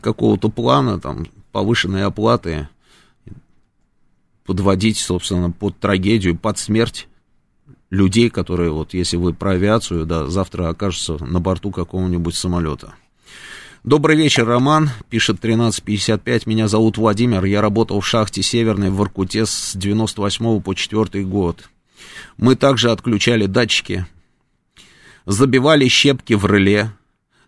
какого-то плана, там, повышенной оплаты, подводить, собственно, под трагедию, под смерть людей, которые, вот, если вы про авиацию, да, завтра окажутся на борту какого-нибудь самолета. Добрый вечер, Роман, пишет 1355, меня зовут Владимир, я работал в шахте Северной в Иркуте с 98 по 4 год. Мы также отключали датчики, забивали щепки в реле.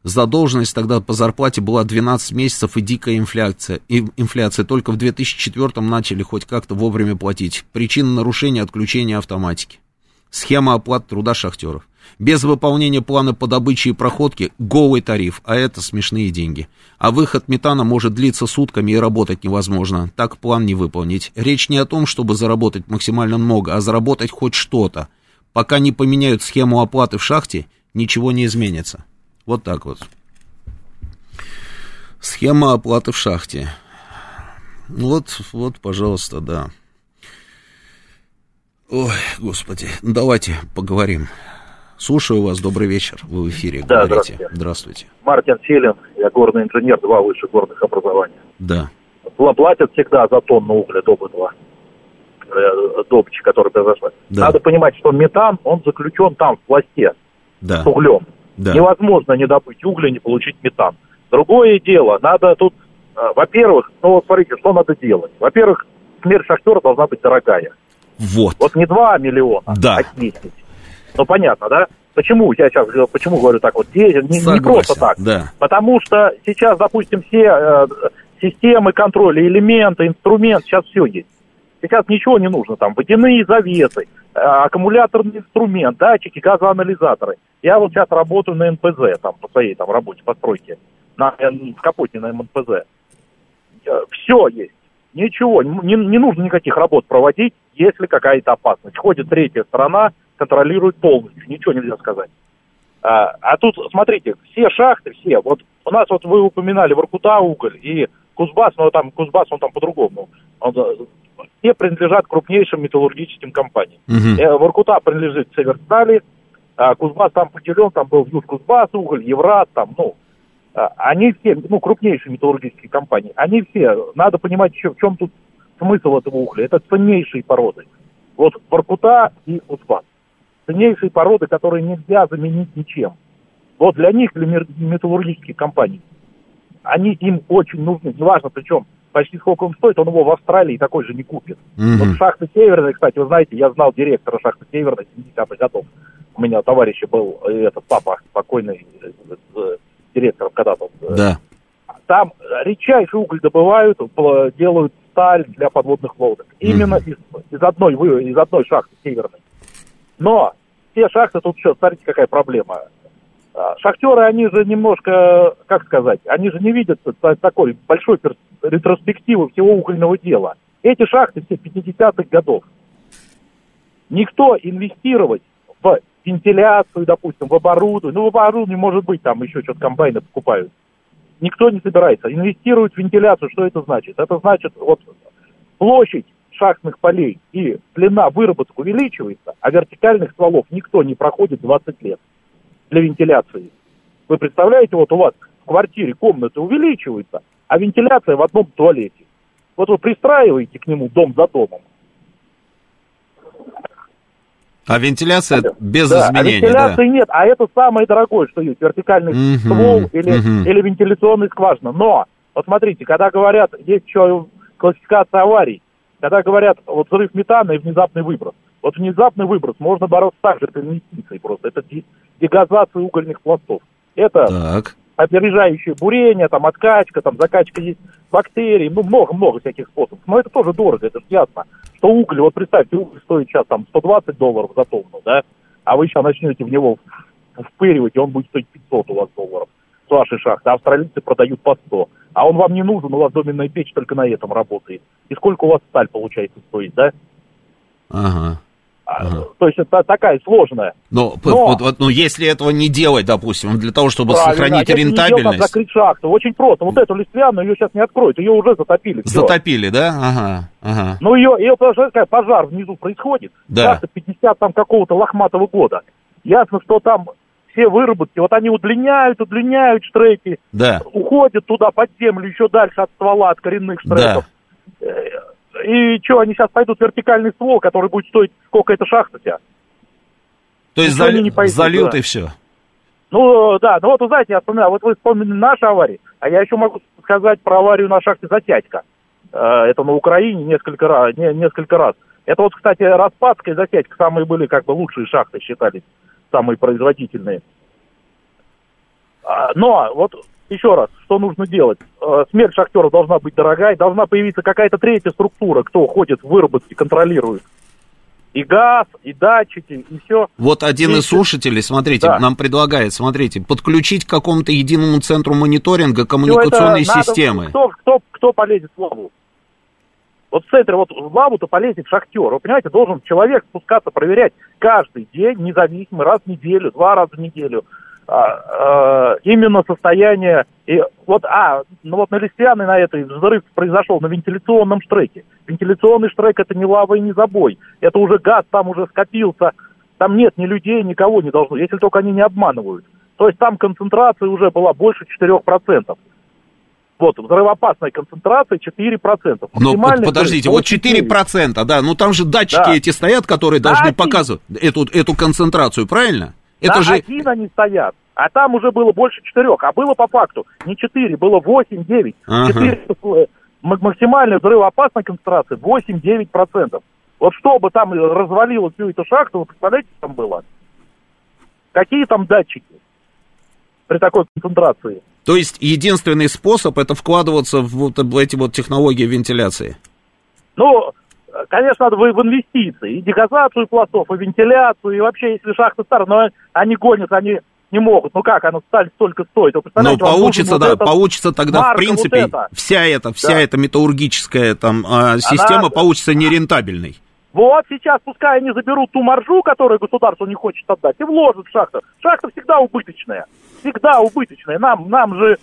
Задолженность тогда по зарплате была 12 месяцев и дикая инфляция. Только в 2004 начали хоть как-то вовремя платить. Причина нарушения — отключения автоматики. Схема оплат труда шахтеров. Без выполнения плана по добыче и проходке голый тариф, а это смешные деньги. А выход метана может длиться сутками и работать невозможно. Так план не выполнить. Речь не о том, чтобы заработать максимально много, а заработать хоть что-то. Пока не поменяют схему оплаты в шахте, ничего не изменится. Вот так вот. Схема оплаты в шахте. Вот, пожалуйста, да. Ой, господи, давайте поговорим. Слушаю вас, добрый вечер, вы в эфире, да, говорите. Здравствуйте. Мартин Силин, я горный инженер, 2 высших горных образования. Да. Платят всегда за тонну угля, добыча, которая произошла. Да. Надо понимать, что метан, он заключен там, в пласте, да, с углем. Да. Невозможно не добыть угля, не получить метан. Другое дело, надо тут, во-первых, смотрите, что надо делать. Во-первых, смерть шахтера должна быть дорогая. Вот не 2 миллиона, да, а 10. Ну, понятно, да? Почему я сейчас говорю так вот? Не просто так. Да. Потому что сейчас, допустим, все системы контроля, элементы, инструмент, сейчас все есть. Сейчас ничего не нужно, там, водяные завесы, аккумуляторный инструмент, датчики, газоанализаторы. Я вот сейчас работаю на НПЗ, там, по своей там работе, по стройке, в Капоте на МНПЗ. Все есть, ничего, не нужно никаких работ проводить, если какая-то опасность. Ходит третья сторона, контролирует полностью, ничего нельзя сказать. А тут, смотрите, все шахты, все, вот у нас, вот вы упоминали Воркута, уголь и Кузбасс, но там Кузбасс, он там по-другому, он... Все принадлежат крупнейшим металлургическим компаниям. Угу. Воркута принадлежит Северстали, Кузбасс там поделен, там был Южкузбасс, уголь, Еврат, там, они все, крупнейшие металлургические компании, они все, надо понимать, в чем тут смысл этого угля, это ценнейшие породы. Вот Воркута и Кузбасс. Ценнейшие породы, которые нельзя заменить ничем. Вот для них, для металлургических компаний, они им очень нужны, неважно причем, почти сколько он стоит, он его в Австралии такой же не купит. Mm-hmm. Вот шахты Северной, кстати, вы знаете, я знал директора шахты Северной 70-х годов. У меня товарищ был, папа спокойный, директором когда-то. Да. Там редчайший уголь добывают, делают сталь для подводных лодок. Именно из одной шахты северной. Но те шахты тут еще, смотрите, какая проблема. Шахтеры, они же немножко, как сказать, они же не видят такой большой ретроспективы всего угольного дела. Эти шахты все 50-х годов. Никто инвестировать в вентиляцию, допустим, в оборудование, ну в оборудование, может быть, там еще что-то комбайны покупают. Никто не собирается. Инвестировать в вентиляцию, что это значит? Это значит, вот площадь шахтных полей и длина выработок увеличивается, а вертикальных стволов никто не проходит 20 лет для вентиляции. Вы представляете, вот у вас в квартире комната увеличивается, а вентиляция в одном туалете. Вот вы пристраиваете к нему дом за домом. А вентиляция без изменений, вентиляции нет, а это самое дорогое, что есть, вертикальный ствол или вентиляционная скважина. Но, вот смотрите, когда говорят, есть еще классификация аварий, когда говорят, вот взрыв метана и внезапный выброс. Вот внезапный выброс можно бороться так же, это инвестиции просто, это дегазация угольных пластов. Это опережающее бурение, там откачка, там закачка бактерий, ну много-много всяких способов. Но это тоже дорого, это же ясно, что уголь, вот представьте, уголь стоит сейчас там $120 за тонну, да, а вы сейчас начнете в него впыривать, и он будет стоить $500 с вашей шахты, а австралийцы продают по 100, а он вам не нужен, у вас доменная печь только на этом работает. И сколько у вас сталь получается стоить, да? То есть это такая сложная. Но если этого не делать, допустим, для того, чтобы сохранить рентабельность... Если закрыть шахту, очень просто. Вот эту Листвяжную, ее сейчас не откроют, ее уже затопили. Все. Затопили, да? Ну, ее пожар внизу происходит. Да. Шахта 50 там какого-то лохматого года. Ясно, что там все выработки, вот они удлиняют штреки, уходят туда под землю, еще дальше от ствола, от коренных штреков. Да. И что, они сейчас пойдут в вертикальный ствол, который будет стоить, сколько эта шахта у тебя? То есть зальют и все? Ну, да. Ну, вот, вы знаете, я вспоминаю, вот вы вспомнили наши аварии, а я еще могу сказать про аварию на шахте Затятька. Это на Украине несколько раз. Это вот, кстати, Распадская и Затятька самые были, как бы, лучшие шахты считались, самые производительные. Но вот... Еще раз, что нужно делать? Смерть шахтера должна быть дорогая, должна появиться какая-то третья структура, кто ходит в выработке, контролирует. И газ, и датчики, и все. Вот один из слушателей, смотрите, нам предлагает, подключить к какому-то единому центру мониторинга коммуникационной системы. Кто полезет в лаву? Вот в центре, вот в лаву-то полезет шахтер. Вы понимаете, должен человек спускаться, проверять каждый день, независимо, раз в неделю, два раза в неделю. Именно состояние... И вот, ну вот на Листвяной на этой взрыв произошел на вентиляционном штреке. Вентиляционный штрек — это не лава и не забой. Это уже газ, там уже скопился. Там нет ни людей, никого не должно. Если только они не обманывают. То есть там концентрация уже была больше 4%. Вот, взрывоопасная концентрация 4%. Ну, подождите, вот 4%, да, ну там же датчики эти стоят, которые должны показывать эту концентрацию, правильно? Это да, же... один они стоят, а там уже было больше 4, а было по факту не 4, было 8-9. 4, максимальная взрывоопасная концентрация 8-9%. Вот чтобы там развалило всю эту шахту, вы представляете, что там было? Какие там датчики при такой концентрации? То есть единственный способ — это вкладываться в вот эти вот технологии вентиляции? Ну... Конечно, надо в инвестиции, и дегазацию пластов, и вентиляцию, и вообще, если шахты старые, но они гонятся, они не могут. Ну как, она сталь столько стоит. Вы представляете, но получится, да, вот получится тогда, в принципе, вот вся эта металлургическая там система получится нерентабельной. Вот сейчас пускай они заберут ту маржу, которую государство не хочет отдать, и вложат в шахту. Шахта всегда убыточная. Всегда убыточная. Нам же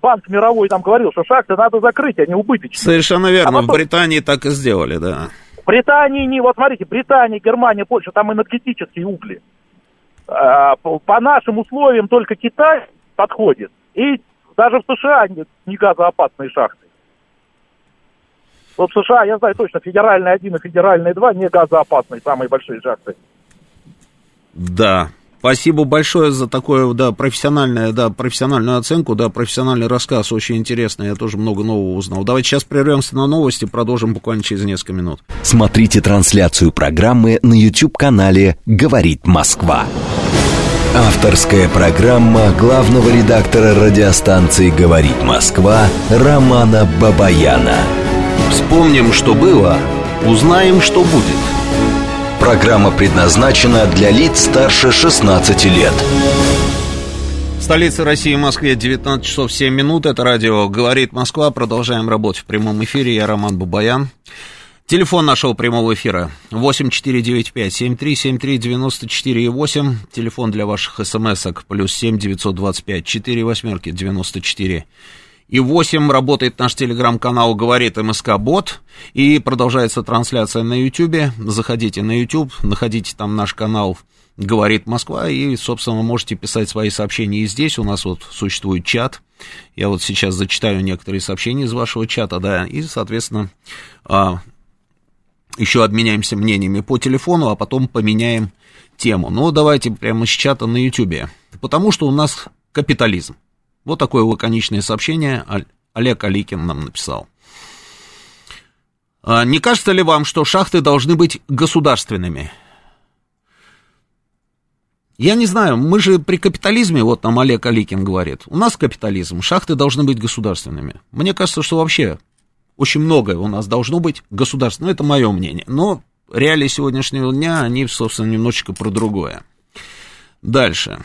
Банк мировой там говорил, что шахты надо закрыть, они убыточные. Совершенно верно. В Британии так и сделали, да. В Британии, вот смотрите, Британия, Германия, Польша, там энергетические угли. По нашим условиям только Китай подходит. И даже в США не газоопасные шахты. Вот в США, я знаю точно, федеральные 1 и федеральные 2 не газоопасные, самые большие шахты. Да. Спасибо большое за такую, профессиональную оценку, профессиональный рассказ, очень интересный, я тоже много нового узнал. Давайте сейчас прервемся на новости, продолжим буквально через несколько минут. Смотрите трансляцию программы на YouTube-канале «Говорит Москва». Авторская программа главного редактора радиостанции «Говорит Москва» Романа Бабаяна. Вспомним, что было, узнаем, что будет. Программа предназначена для лиц старше 16 лет. Столица России, Москве, 19 часов 7 минут. Это радио «Говорит Москва». Продолжаем работать в прямом эфире. Я Роман Бабаян. Телефон нашего прямого эфира 8495-7373-94-8. Телефон для ваших смс-ок +7 925 4 8 94 и 8. Работает наш телеграм-канал «Говорит МСК Бот». И продолжается трансляция на Ютьюбе. Заходите на Ютьюб, находите там наш канал «Говорит Москва», и, собственно, можете писать свои сообщения и здесь. У нас вот существует чат. Я вот сейчас зачитаю некоторые сообщения из вашего чата, да, и, соответственно, еще обменяемся мнениями по телефону, а потом поменяем тему. Ну, давайте прямо с чата на Ютубе. Потому что у нас капитализм. Вот такое лаконичное сообщение Олег Аликин нам написал. Не кажется ли вам, что шахты должны быть государственными? Я не знаю, мы же при капитализме, вот нам Олег Аликин говорит, у нас капитализм, шахты должны быть государственными. Мне кажется, что вообще очень многое у нас должно быть государственное. Ну, это мое мнение. Но реалии сегодняшнего дня, они, собственно, немножечко про другое. Дальше.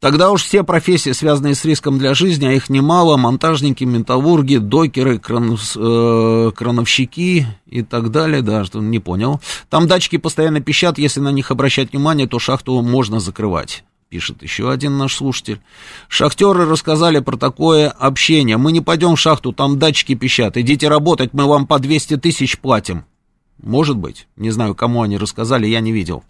Тогда уж все профессии, связанные с риском для жизни, а их немало, монтажники, металлурги, докеры, крановщики и так далее, да, что не понял. Там датчики постоянно пищат, если на них обращать внимание, то шахту можно закрывать. Пишет еще один наш слушатель. Шахтеры рассказали про такое общение. Мы не пойдем в шахту, там датчики пищат. Идите работать, мы вам по 200 тысяч платим. Может быть. Не знаю, кому они рассказали, я не видел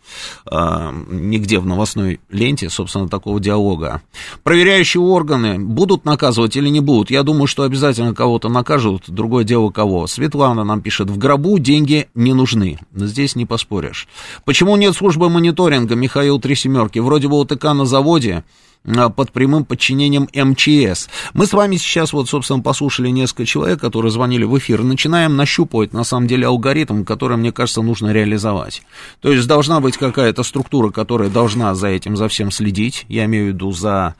нигде в новостной ленте, собственно, такого диалога. Проверяющие органы будут наказывать или не будут? Я думаю, что обязательно кого-то накажут, другое дело кого. Светлана нам пишет, в гробу деньги не нужны. Здесь не поспоришь. Почему нет службы мониторинга, Михаил Трисемерки? Вроде бы ОТК на заводе под прямым подчинением МЧС. Мы с вами сейчас, вот, собственно, послушали несколько человек, которые звонили в эфир. Начинаем нащупывать, на самом деле, алгоритм, который, мне кажется, нужно реализовать. То есть должна быть какая-то структура, которая должна за этим, за всем следить. Я имею в виду за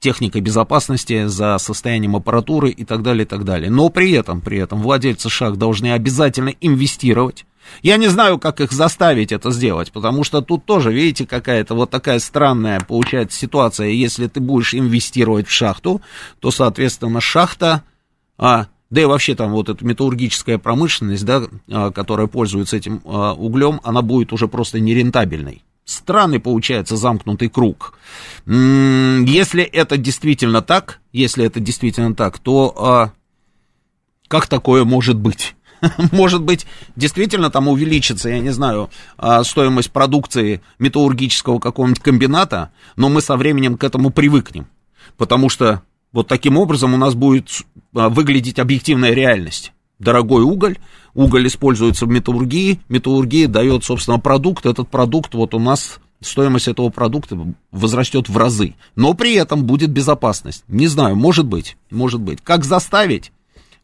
техникой безопасности, за состоянием аппаратуры и так далее, и так далее. Но при этом владельцы шахт должны обязательно инвестировать. Я не знаю, как их заставить это сделать, потому что тут тоже, видите, какая-то вот такая странная получается ситуация. Если ты будешь инвестировать в шахту, то, соответственно, шахта, да и вообще там вот эта металлургическая промышленность, да, которая пользуется этим углем, она будет уже просто нерентабельной. Странный получается замкнутый круг. Если это действительно так, то как такое может быть? Может быть, действительно там увеличится, я не знаю, стоимость продукции металлургического какого-нибудь комбината, но мы со временем к этому привыкнем, потому что вот таким образом у нас будет выглядеть объективная реальность. Дорогой уголь используется в металлургии, металлургия дает, собственно, продукт, этот продукт вот у нас... Стоимость этого продукта возрастет в разы, но при этом будет безопасность. Не знаю, может быть. Как заставить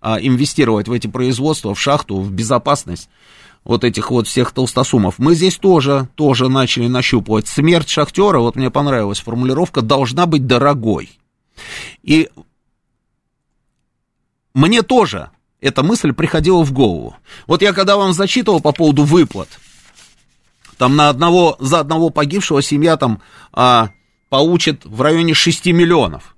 инвестировать в эти производства, в шахту, в безопасность вот этих вот всех толстосумов? Мы здесь тоже начали нащупывать. Смерть шахтера, вот мне понравилась формулировка, должна быть дорогой. И мне тоже эта мысль приходила в голову. Вот я когда вам зачитывал по поводу выплат, там за одного погибшего семья там получит в районе 6 миллионов.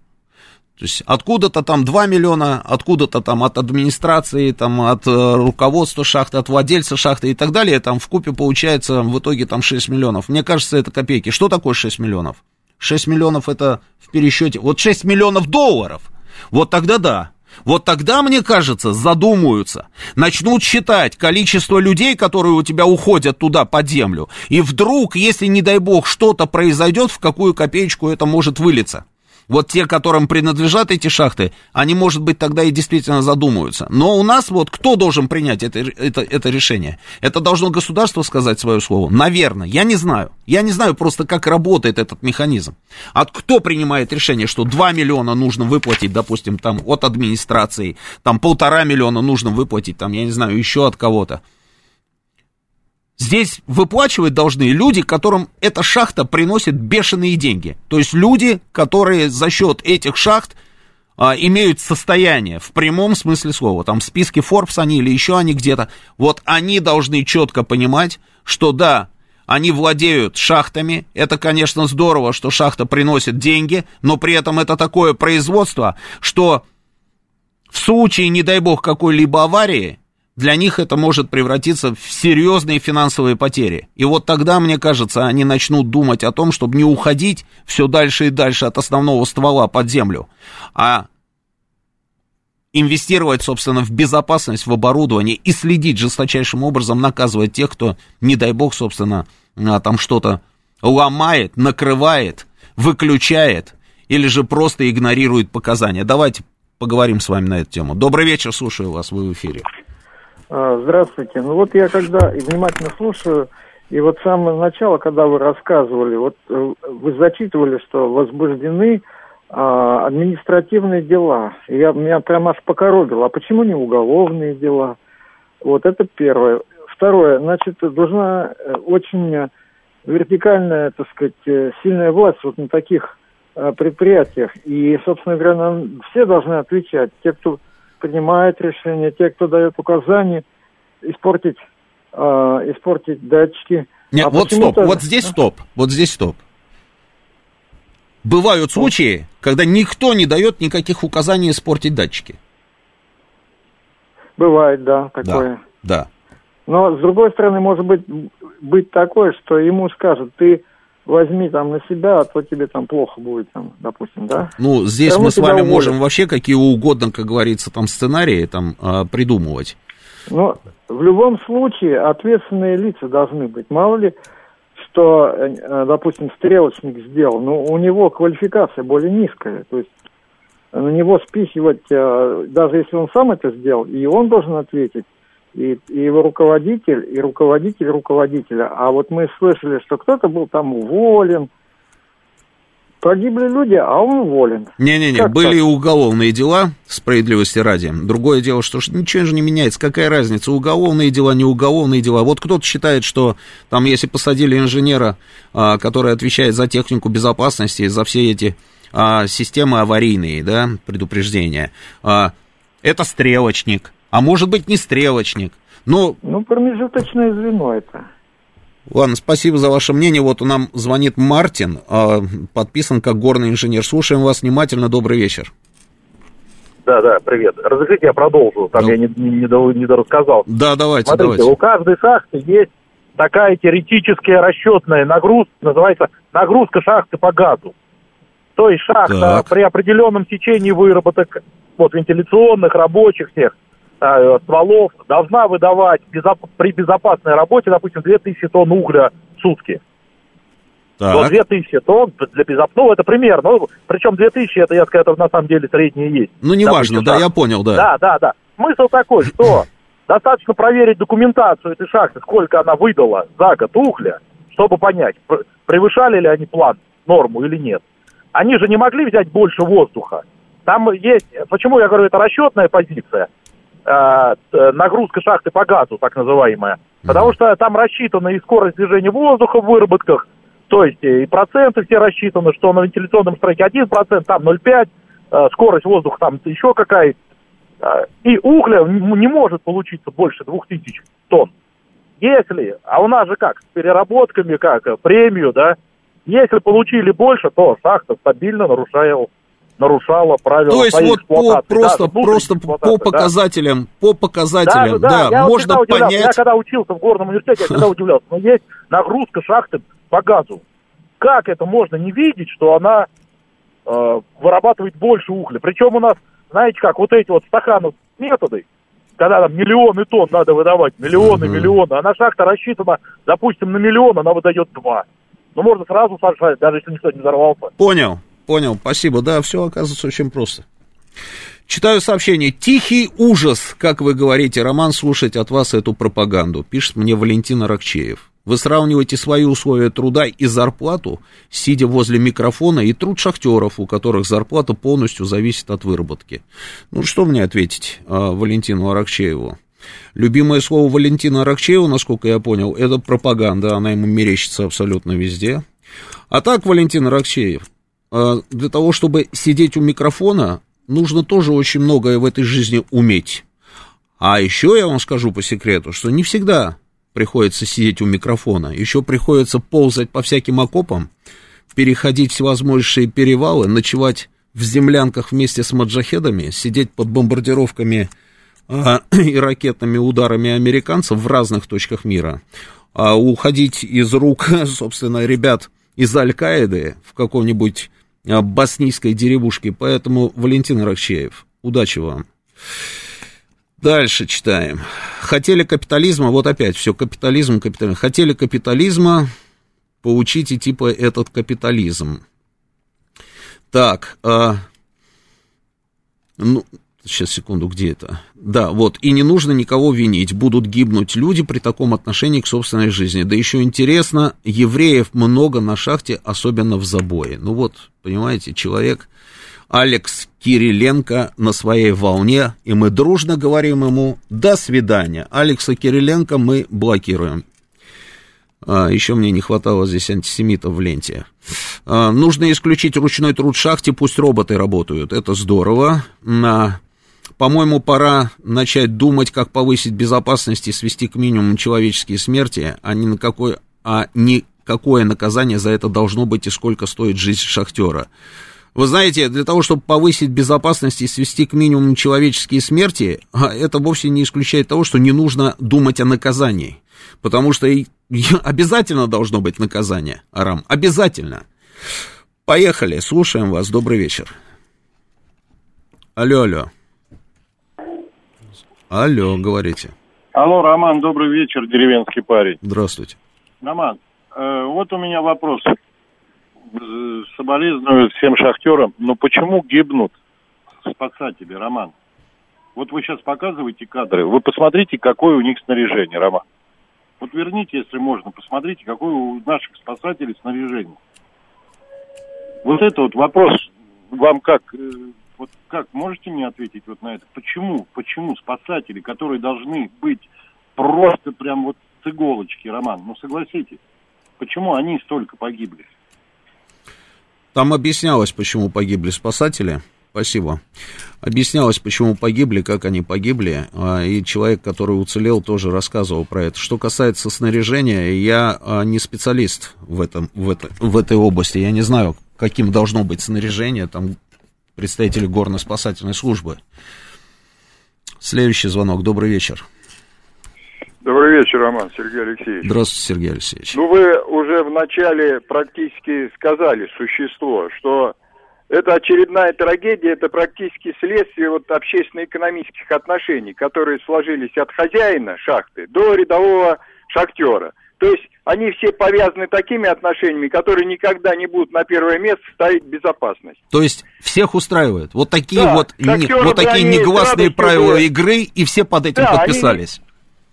То есть откуда-то там 2 миллиона, откуда-то там от администрации, там от руководства шахты, от владельца шахты и так далее. Там вкупе получается в итоге там 6 миллионов. Мне кажется, это копейки. Что такое 6 миллионов? 6 миллионов это в пересчете. Вот 6 миллионов долларов. Вот тогда да. Вот тогда, мне кажется, задумаются, начнут считать количество людей, которые у тебя уходят туда под землю, и вдруг, если, не дай бог, что-то произойдет, в какую копеечку это может вылиться. Вот те, которым принадлежат эти шахты, они, может быть, тогда и действительно задумаются. Но у нас вот кто должен принять это решение? Это должно государство сказать свое слово? Наверное, я не знаю. Я не знаю просто, как работает этот механизм. Кто принимает решение, что 2 миллиона нужно выплатить, допустим, там от администрации, там 1,5 миллиона нужно выплатить, там, я не знаю, еще от кого-то. Здесь выплачивать должны люди, которым эта шахта приносит бешеные деньги. То есть люди, которые за счет этих шахт имеют состояние в прямом смысле слова. Там в списке Forbes они или еще они где-то. Вот они должны четко понимать, что да, они владеют шахтами. Это, конечно, здорово, что шахта приносит деньги, но при этом это такое производство, что в случае, не дай бог, какой-либо аварии, для них это может превратиться в серьезные финансовые потери. И вот тогда, мне кажется, они начнут думать о том, чтобы не уходить все дальше и дальше от основного ствола под землю, а инвестировать, собственно, в безопасность, в оборудование и следить жесточайшим образом, наказывать тех, кто, не дай бог, собственно, там что-то ломает, накрывает, выключает или же просто игнорирует показания. Давайте поговорим с вами на эту тему. Добрый вечер, слушаю вас, вы в эфире. Здравствуйте. Ну вот я когда внимательно слушаю, и вот с самого начала, когда вы рассказывали, вот вы зачитывали, что возбуждены административные дела. Меня прям аж покоробило. А почему не уголовные дела? Вот это первое. Второе, значит, должна очень вертикальная, так сказать, сильная власть вот на таких предприятиях. И, собственно говоря, нам все должны отвечать. Те, кто принимает решения, те, кто дает указания испортить датчики. Нет, Вот здесь стоп. Бывают случаи, когда никто не дает никаких указаний испортить датчики. Бывает, да, такое. Да. Но, с другой стороны, может быть такое, что ему скажут, ты возьми там на себя, а то тебе там плохо будет, там, допустим, да? Ну, здесь мы с вами можем вообще какие угодно, как говорится, там сценарии там придумывать. Но в любом случае ответственные лица должны быть. Мало ли, что, допустим, стрелочник сделал, но у него квалификация более низкая, то есть на него спихивать, даже если он сам это сделал, и он должен ответить, и его руководитель, и руководитель руководителя. А вот мы слышали, что кто-то был там уволен. Погибли люди, а он уволен. Не-не-не, были уголовные дела, справедливости ради. Другое дело, что ничего же не меняется. Какая разница, уголовные дела, не уголовные дела. Вот кто-то считает, что там, если посадили инженера, который отвечает за технику безопасности, за все эти системы аварийные, да, предупреждения, это стрелочник. А может быть, не стрелочник. Но... Ну, промежуточное звено это. Ладно, спасибо за ваше мнение. Вот нам звонит Мартин, подписан как горный инженер. Слушаем вас внимательно. Добрый вечер. Да, привет. Разрешите, я продолжу. Там я не дорассказал. Да, давайте. Смотрите, давайте. У каждой шахты есть такая теоретическая расчетная нагрузка, называется нагрузка шахты по газу. То есть шахта при определенном течении выработок, вот, вентиляционных, рабочих всех стволов должна выдавать при безопасной работе, допустим, 2000 тонн угля в сутки. Так. Вот 2000 тонн для безопасности. Ну, это примерно. Ну, причем 2000, это, я скажу, это на самом деле среднее есть. Ну, неважно, допустим, да, я понял, да. Да. Смысл такой, что достаточно проверить документацию этой шахты, сколько она выдала за год угля, чтобы понять, превышали ли они план, норму или нет. Они же не могли взять больше воздуха. Там есть... Почему я говорю, это расчетная позиция? Нагрузка шахты по газу, так называемая. Потому что там рассчитана и скорость движения воздуха в выработках, то есть и проценты все рассчитаны, что на вентиляционном строке 1%, там 0,5%, скорость воздуха там еще какая-то. И угля не может получиться больше 2000 тонн. Если, а у нас же как, с переработками, как премию, да, если получили больше, то шахта стабильно нарушала правила своей эксплуатации. То есть вот просто по показателям, да, можно понять. Я когда учился в горном университете, я всегда удивлялся, но есть нагрузка шахты по газу. Как это можно не видеть, что она вырабатывает больше угля? Причем у нас, знаете как, вот эти вот стахановские методы, когда там миллионы тонн надо выдавать, миллионы, она шахта рассчитана, допустим, на миллион, она выдает 2. Ну, можно сразу сажать, даже если никто не взорвался. Понял, спасибо. Да, все оказывается очень просто. Читаю сообщение. Тихий ужас, как вы говорите, Роман, слушать от вас эту пропаганду, пишет мне Валентин Аракчеев. Вы сравниваете свои условия труда и зарплату, сидя возле микрофона, и труд шахтеров, у которых зарплата полностью зависит от выработки. Ну, что мне ответить Валентину Аракчееву? Любимое слово Валентина Аракчеева, насколько я понял, это пропаганда, она ему мерещится абсолютно везде. А так, Валентин Аракчеев, для того, чтобы сидеть у микрофона, нужно тоже очень многое в этой жизни уметь. А еще я вам скажу по секрету, что не всегда приходится сидеть у микрофона, еще приходится ползать по всяким окопам, переходить всевозможные перевалы, ночевать в землянках вместе с маджахедами, сидеть под бомбардировками и ракетными ударами американцев в разных точках мира, уходить из рук, собственно, ребят из Аль-Каиды в какой-нибудь боснийской деревушке. Поэтому, Валентин Аракчеев, удачи вам. Дальше читаем. Хотели капитализма, вот опять все, капитализм. Хотели капитализма, получите типа этот капитализм. Так, ну, сейчас, секунду, где это? Да, вот, и не нужно никого винить, будут гибнуть люди при таком отношении к собственной жизни. Да еще интересно, евреев много на шахте, особенно в забое. Ну вот, понимаете, человек Алекс Кириленко на своей волне, и мы дружно говорим ему «до свидания». Алекса Кириленко мы блокируем. Еще мне не хватало здесь антисемитов в ленте. Нужно исключить ручной труд в шахте, пусть роботы работают. Это здорово. По-моему, пора начать думать, как повысить безопасность и свести к минимуму человеческие смерти, а не какое наказание за это должно быть и сколько стоит жизнь шахтера. Вы знаете, для того, чтобы повысить безопасность и свести к минимуму человеческие смерти, это вовсе не исключает того, что не нужно думать о наказании. Потому что обязательно должно быть наказание, Арам, обязательно. Поехали, слушаем вас, добрый вечер. Алло, говорите. Алло, Роман, добрый вечер, деревенский парень. Здравствуйте. Роман, вот у меня вопрос. Соболезную всем шахтерам, но почему гибнут спасатели, Роман? Вот вы сейчас показываете кадры, вы посмотрите, какое у них снаряжение, Роман. Вот верните, если можно, посмотрите, какое у наших спасателей снаряжение. Вот это вот вопрос вам как можете мне ответить вот на это? Почему спасатели, которые должны быть просто прям вот с иголочки, Роман, ну согласитесь, почему они столько погибли? Там объяснялось, почему погибли спасатели. Спасибо. Объяснялось, почему погибли, как они погибли. И человек, который уцелел, тоже рассказывал про это. Что касается снаряжения, я не специалист в этой области. Я не знаю, каким должно быть снаряжение там представители горно-спасательной службы. Следующий звонок. Добрый вечер. Добрый вечер, Роман, Сергей Алексеевич. Здравствуйте, Сергей Алексеевич. Ну, вы уже в начале практически сказали существо, что это очередная трагедия, это практически следствие вот общественно-экономических отношений, которые сложились от хозяина шахты до рядового шахтера. То есть они все повязаны такими отношениями, которые никогда не будут на первое место ставить безопасность. То есть всех устраивает. Вот такие, да, такие негласные правила игры, и все под этим подписались.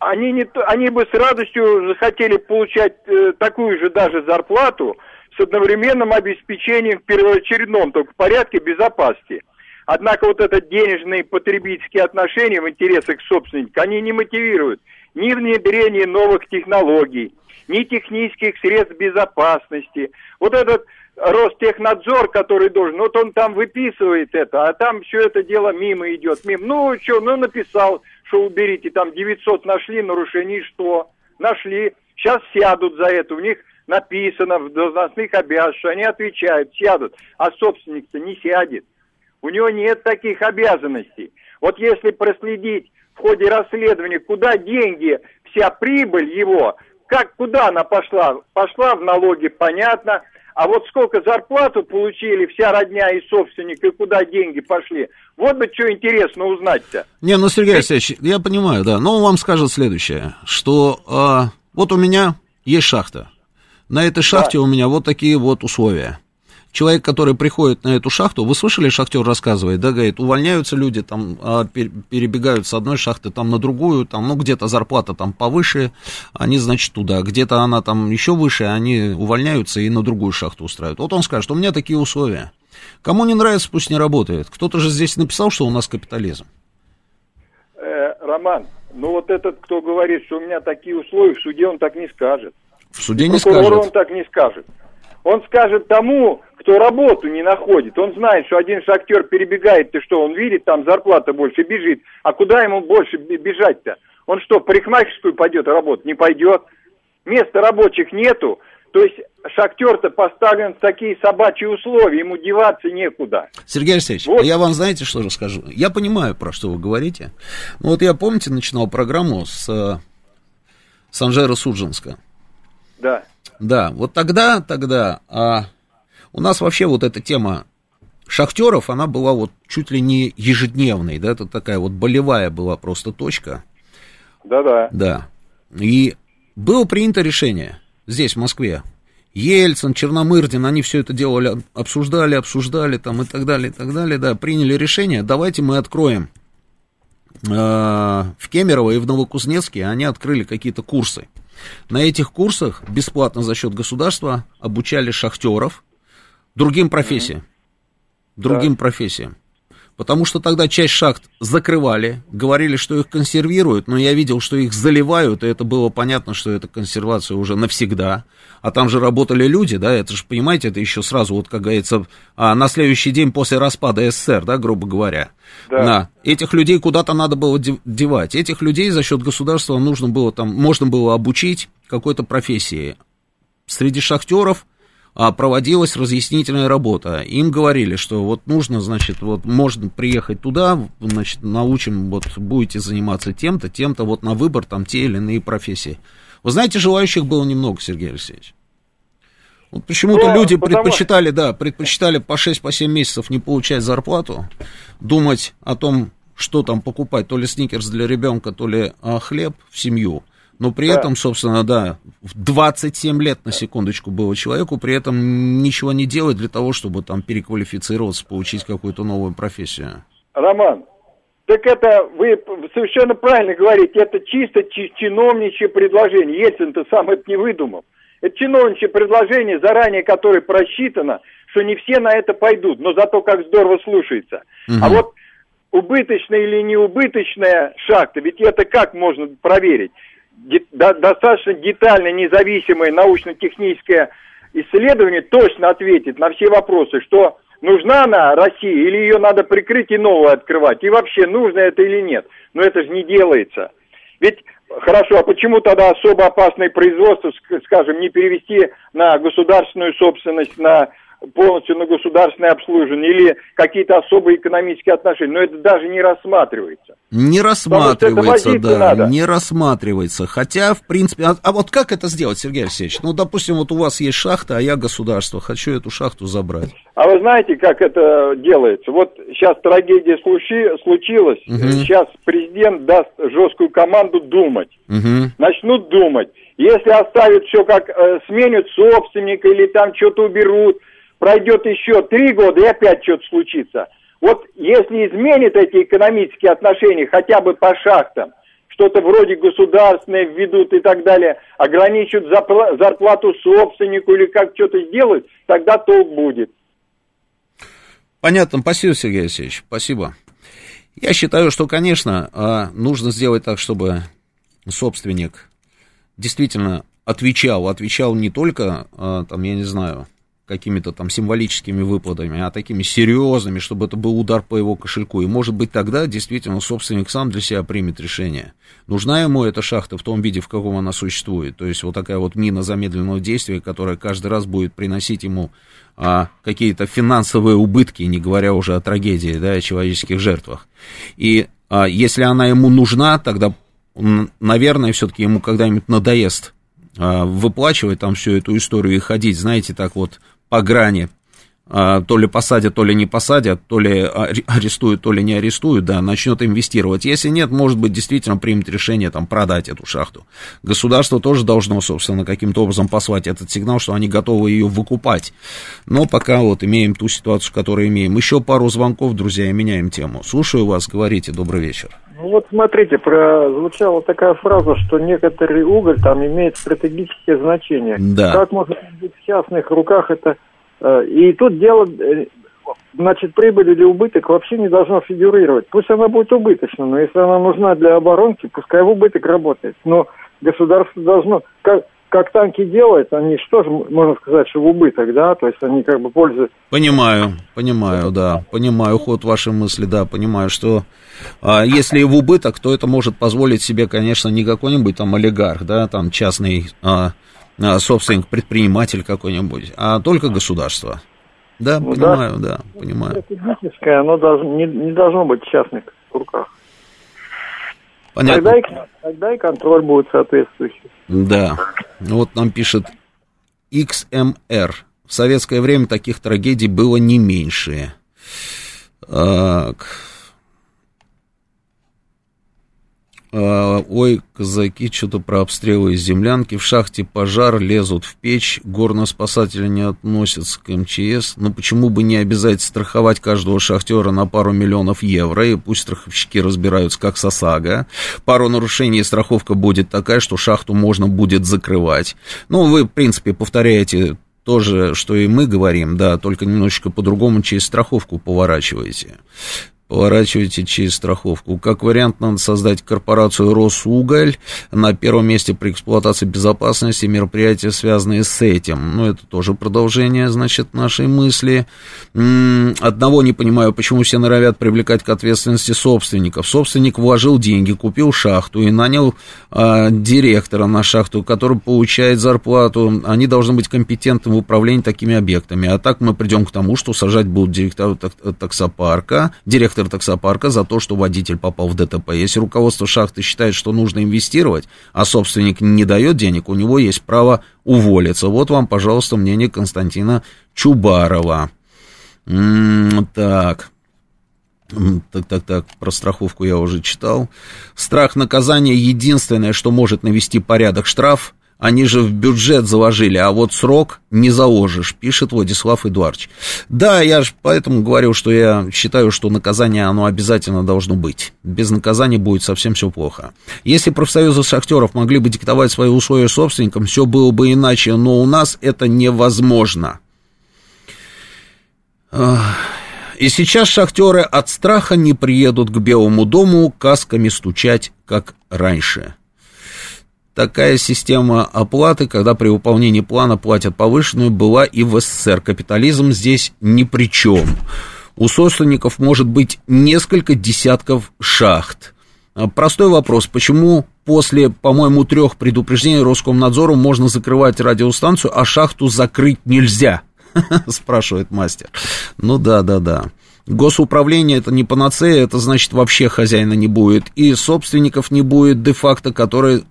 Они бы с радостью захотели получать такую же даже зарплату с одновременным обеспечением в первоочередном только порядке безопасности. Однако вот это денежные потребительские отношения в интересах собственника, они не мотивируют ни внедрение новых технологий, ни технических средств безопасности. Вот этот Ростехнадзор, который должен, вот он там выписывает это, а там все это дело мимо идет. Написал, что уберите, там 900 нашли нарушений, что нашли, сейчас сядут за это, у них написано в должностных обязанностях, они отвечают, сядут, а собственник-то не сядет, у него нет таких обязанностей. Вот если проследить в ходе расследования, куда деньги, вся прибыль его, куда она пошла? Пошла в налоги, понятно. А вот сколько зарплату получили вся родня и собственник, и куда деньги пошли, вот бы что интересно узнать-то. Сергей Алексеевич, я понимаю, да, но он вам скажет следующее, что вот у меня есть шахта, на этой шахте у меня вот такие вот условия. Человек, который приходит на эту шахту, вы слышали, шахтер рассказывает, да, говорит, увольняются люди, там, перебегают с одной шахты там на другую, там, где-то зарплата там повыше, они, значит, туда, где-то она там еще выше, они увольняются и на другую шахту устраивают. Вот он скажет, у меня такие условия. Кому не нравится, пусть не работает. Кто-то же здесь написал, что у нас капитализм. Роман, Но вот этот, кто говорит, что у меня такие условия, в суде он так не скажет. В суде не скажет. Прокурор он так не скажет. Он скажет тому, кто работу не находит. Он знает, что один шахтер перебегает, ты что, он видит, там зарплата больше, бежит. А куда ему больше бежать-то? Он что, в парикмахерскую пойдет работать? Не пойдет. Места рабочих нету. То есть шахтер-то поставлен в такие собачьи условия, ему деваться некуда. Сергей Алексеевич, вот. Я вам, знаете, что расскажу? Я понимаю, про что вы говорите. Ну, вот я, помните, начинал программу с Анжеро-Судженска. Да. Да, вот тогда у нас вообще вот эта тема шахтеров, она была вот чуть ли не ежедневной, да, это такая вот болевая была просто точка. Да-да. Да, и было принято решение здесь, в Москве. Ельцин, Черномырдин, они все это делали, обсуждали там и так далее, да, приняли решение, давайте мы откроем в Кемерово и в Новокузнецке, они открыли какие-то курсы. На этих курсах бесплатно за счет государства обучали шахтеров другим профессиям. Другим профессиям. Потому что тогда часть шахт закрывали, говорили, что их консервируют, но я видел, что их заливают, и это было понятно, что это консервация уже навсегда. А там же работали люди, да, это же, понимаете, это еще сразу, вот, как говорится, на следующий день после распада СССР, да, грубо говоря. Да. Да. Этих людей куда-то надо было девать. Этих людей за счет государства нужно было, там, можно было обучить какой-то профессии. Среди шахтеров проводилась разъяснительная работа. Им говорили, что вот нужно, значит, вот можно приехать туда, значит, научим, вот будете заниматься тем-то, тем-то, вот на выбор там те или иные профессии. Вы знаете, желающих было немного, Сергей Алексеевич. Вот почему-то люди предпочитали по 6-7 месяцев не получать зарплату, думать о том, что там покупать, то ли сникерс для ребенка, то ли хлеб в семью. Но при этом, собственно, да, в 27 лет, на секундочку, было человеку, при этом ничего не делать для того, чтобы там переквалифицироваться, получить какую-то новую профессию. Роман, так это вы совершенно правильно говорите, это чисто чиновничье предложение. Ельцин-то сам это не выдумал. Это чиновничье предложение, заранее которое просчитано, что не все на это пойдут, но зато как здорово слушается. Угу. А вот убыточная или неубыточная шахта, ведь это как можно проверить? Достаточно детально независимое научно-техническое исследование точно ответит на все вопросы, что нужна она России или ее надо прикрыть и новую открывать, и вообще нужно это или нет. Но это же не делается. Ведь, хорошо, а почему тогда особо опасные производства, скажем, не перевести на государственную собственность, на полностью на государственное обслуживание или какие-то особые экономические отношения, но это даже не рассматривается. Не рассматривается, да, не рассматривается. Хотя, в принципе, а вот как это сделать, Сергей Алексеевич? Ну, допустим, вот у вас есть шахта, а я государство, хочу эту шахту забрать. А вы знаете, как это делается? Вот сейчас трагедия случилась, угу. Сейчас президент даст жесткую команду думать, угу. Начнут думать. Если оставят все как, сменят собственника или там что-то уберут, пройдет еще 3 года, и опять что-то случится. Вот если изменят эти экономические отношения хотя бы по шахтам, что-то вроде государственное введут и так далее, ограничат зарплату собственнику или как что-то сделают, тогда толк будет. Понятно. Спасибо, Сергей Алексеевич. Спасибо. Я считаю, что, конечно, нужно сделать так, чтобы собственник действительно отвечал не только, там, я не знаю, какими-то там символическими выплатами, а такими серьезными, чтобы это был удар по его кошельку. И, может быть, тогда действительно собственник сам для себя примет решение. Нужна ему эта шахта в том виде, в каком она существует. То есть вот такая вот мина замедленного действия, которая каждый раз будет приносить ему какие-то финансовые убытки, не говоря уже о трагедии, да, о человеческих жертвах. И если она ему нужна, тогда, наверное, все-таки ему когда-нибудь надоест выплачивать там всю эту историю и ходить, знаете, так вот по грани, то ли посадят, то ли не посадят, то ли арестуют, то ли не арестуют, да, начнет инвестировать. Если нет, может быть, действительно примет решение там продать эту шахту. Государство тоже должно, собственно, каким-то образом послать этот сигнал, что они готовы ее выкупать. Но пока вот имеем ту ситуацию, которую имеем. Еще пару звонков, друзья, и меняем тему. Слушаю вас, говорите, добрый вечер. Ну вот смотрите, прозвучала такая фраза, что некоторый уголь там имеет стратегическое значение. Да. Как может быть в частных руках это... И тут дело значит, прибыль или убыток вообще не должно фигурировать. Пусть она будет убыточна, но если она нужна для оборонки, пускай в убыток работает. Но государство должно... Как танки делают, они что же, можно сказать, что в убыток, да? То есть они как бы пользуются... Понимаю, да. Понимаю ход вашей мысли, да. Понимаю, что если в убыток, то это может позволить себе, конечно, не какой-нибудь там олигарх, да, там частный собственник, предприниматель какой-нибудь, а только государство. Да, ну, понимаю, да, понимаю. Физическое, оно не должно быть в частных руках. Понятно. Тогда и контроль будет соответствующий. Да. Вот нам пишет XMR. В советское время таких трагедий было не меньше. Так. Ой, казаки, что-то про обстрелы из землянки. В шахте пожар, лезут в печь. Горноспасатели не относятся к МЧС. Ну, почему бы не обязать страховать каждого шахтера на пару миллионов евро? И пусть страховщики разбираются, как с ОСАГО. Пару нарушений страховка будет такая, что шахту можно будет закрывать. Ну, вы, в принципе, повторяете то же, что и мы говорим, да, только немножечко по-другому через страховку поворачиваете через страховку. Как вариант, надо создать корпорацию «Росуголь». На первом месте при эксплуатации безопасности мероприятия, связанные с этим. Ну, это тоже продолжение, значит, нашей мысли. Одного не понимаю, почему все норовят привлекать к ответственности собственников. Собственник вложил деньги, купил шахту и нанял директора на шахту, который получает зарплату. Они должны быть компетентны в управлении такими объектами. А так мы придем к тому, что сажать будут директора таксопарка, директор таксопарка за то, что водитель попал в ДТП. Если руководство шахты считает, что нужно инвестировать, а собственник не дает денег, у него есть право уволиться. Вот вам, пожалуйста, мнение Константина Чубарова. Так, про страховку я уже читал. Страх наказания — единственное, что может навести порядок. Штраф они же в бюджет заложили, а вот срок не заложишь, пишет Владислав Эдуардович. Да, я же поэтому говорил, что я считаю, что наказание, оно обязательно должно быть. Без наказания будет совсем все плохо. Если профсоюзы шахтеров могли бы диктовать свои условия собственникам, все было бы иначе, но у нас это невозможно. И сейчас шахтеры от страха не приедут к Белому дому касками стучать, как раньше. Такая система оплаты, когда при выполнении плана платят повышенную, была и в СССР. Капитализм здесь ни при чем. У собственников может быть несколько десятков шахт. Простой вопрос, почему после, по-моему, 3 предупреждений Роскомнадзору можно закрывать радиостанцию, а шахту закрыть нельзя? Спрашивает мастер. Ну да. Госуправление — это не панацея, это значит вообще хозяина не будет. И собственников не будет де-факто, которых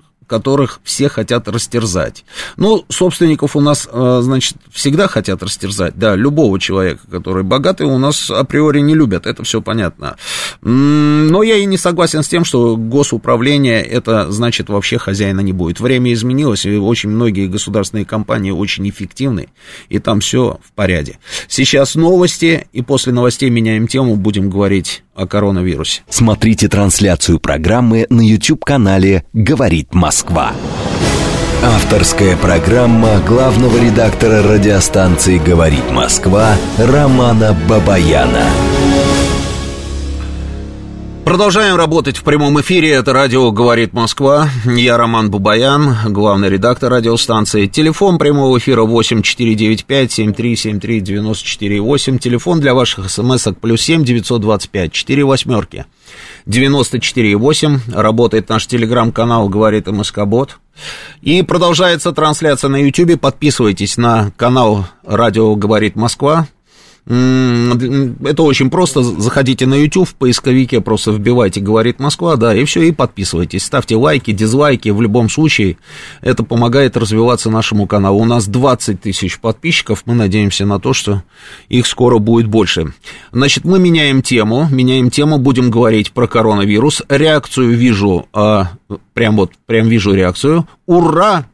все хотят растерзать. Ну, собственников у нас, значит, всегда хотят растерзать. Да, любого человека, который богатый, у нас априори не любят. Это все понятно. Но я и не согласен с тем, что госуправление — это значит вообще хозяина не будет. Время изменилось, и очень многие государственные компании очень эффективны, и там все в порядке. Сейчас новости, и после новостей меняем тему, будем говорить о коронавирусе. Смотрите трансляцию программы на YouTube-канале «Говорит Москва». Авторская программа главного редактора радиостанции «Говорит Москва» Романа Бабаяна. Продолжаем работать в прямом эфире. Это радио «Говорит Москва». Я Роман Бабаян, главный редактор радиостанции. Телефон прямого эфира 8495-7373-94-8. Телефон для ваших смс-ок +7 925 48 94-8. Работает наш телеграм-канал «Говорит МСК-бот». И продолжается трансляция на YouTube. Подписывайтесь на канал «Радио «Говорит Москва». Это очень просто, заходите на YouTube, в поисковике просто вбивайте «Говорит Москва», да, и все, и подписывайтесь, ставьте лайки, дизлайки, в любом случае это помогает развиваться нашему каналу. У нас 20 тысяч подписчиков, мы надеемся на то, что их скоро будет больше. Значит, мы меняем тему, будем говорить про коронавирус, реакцию вижу, прям вижу реакцию, ура!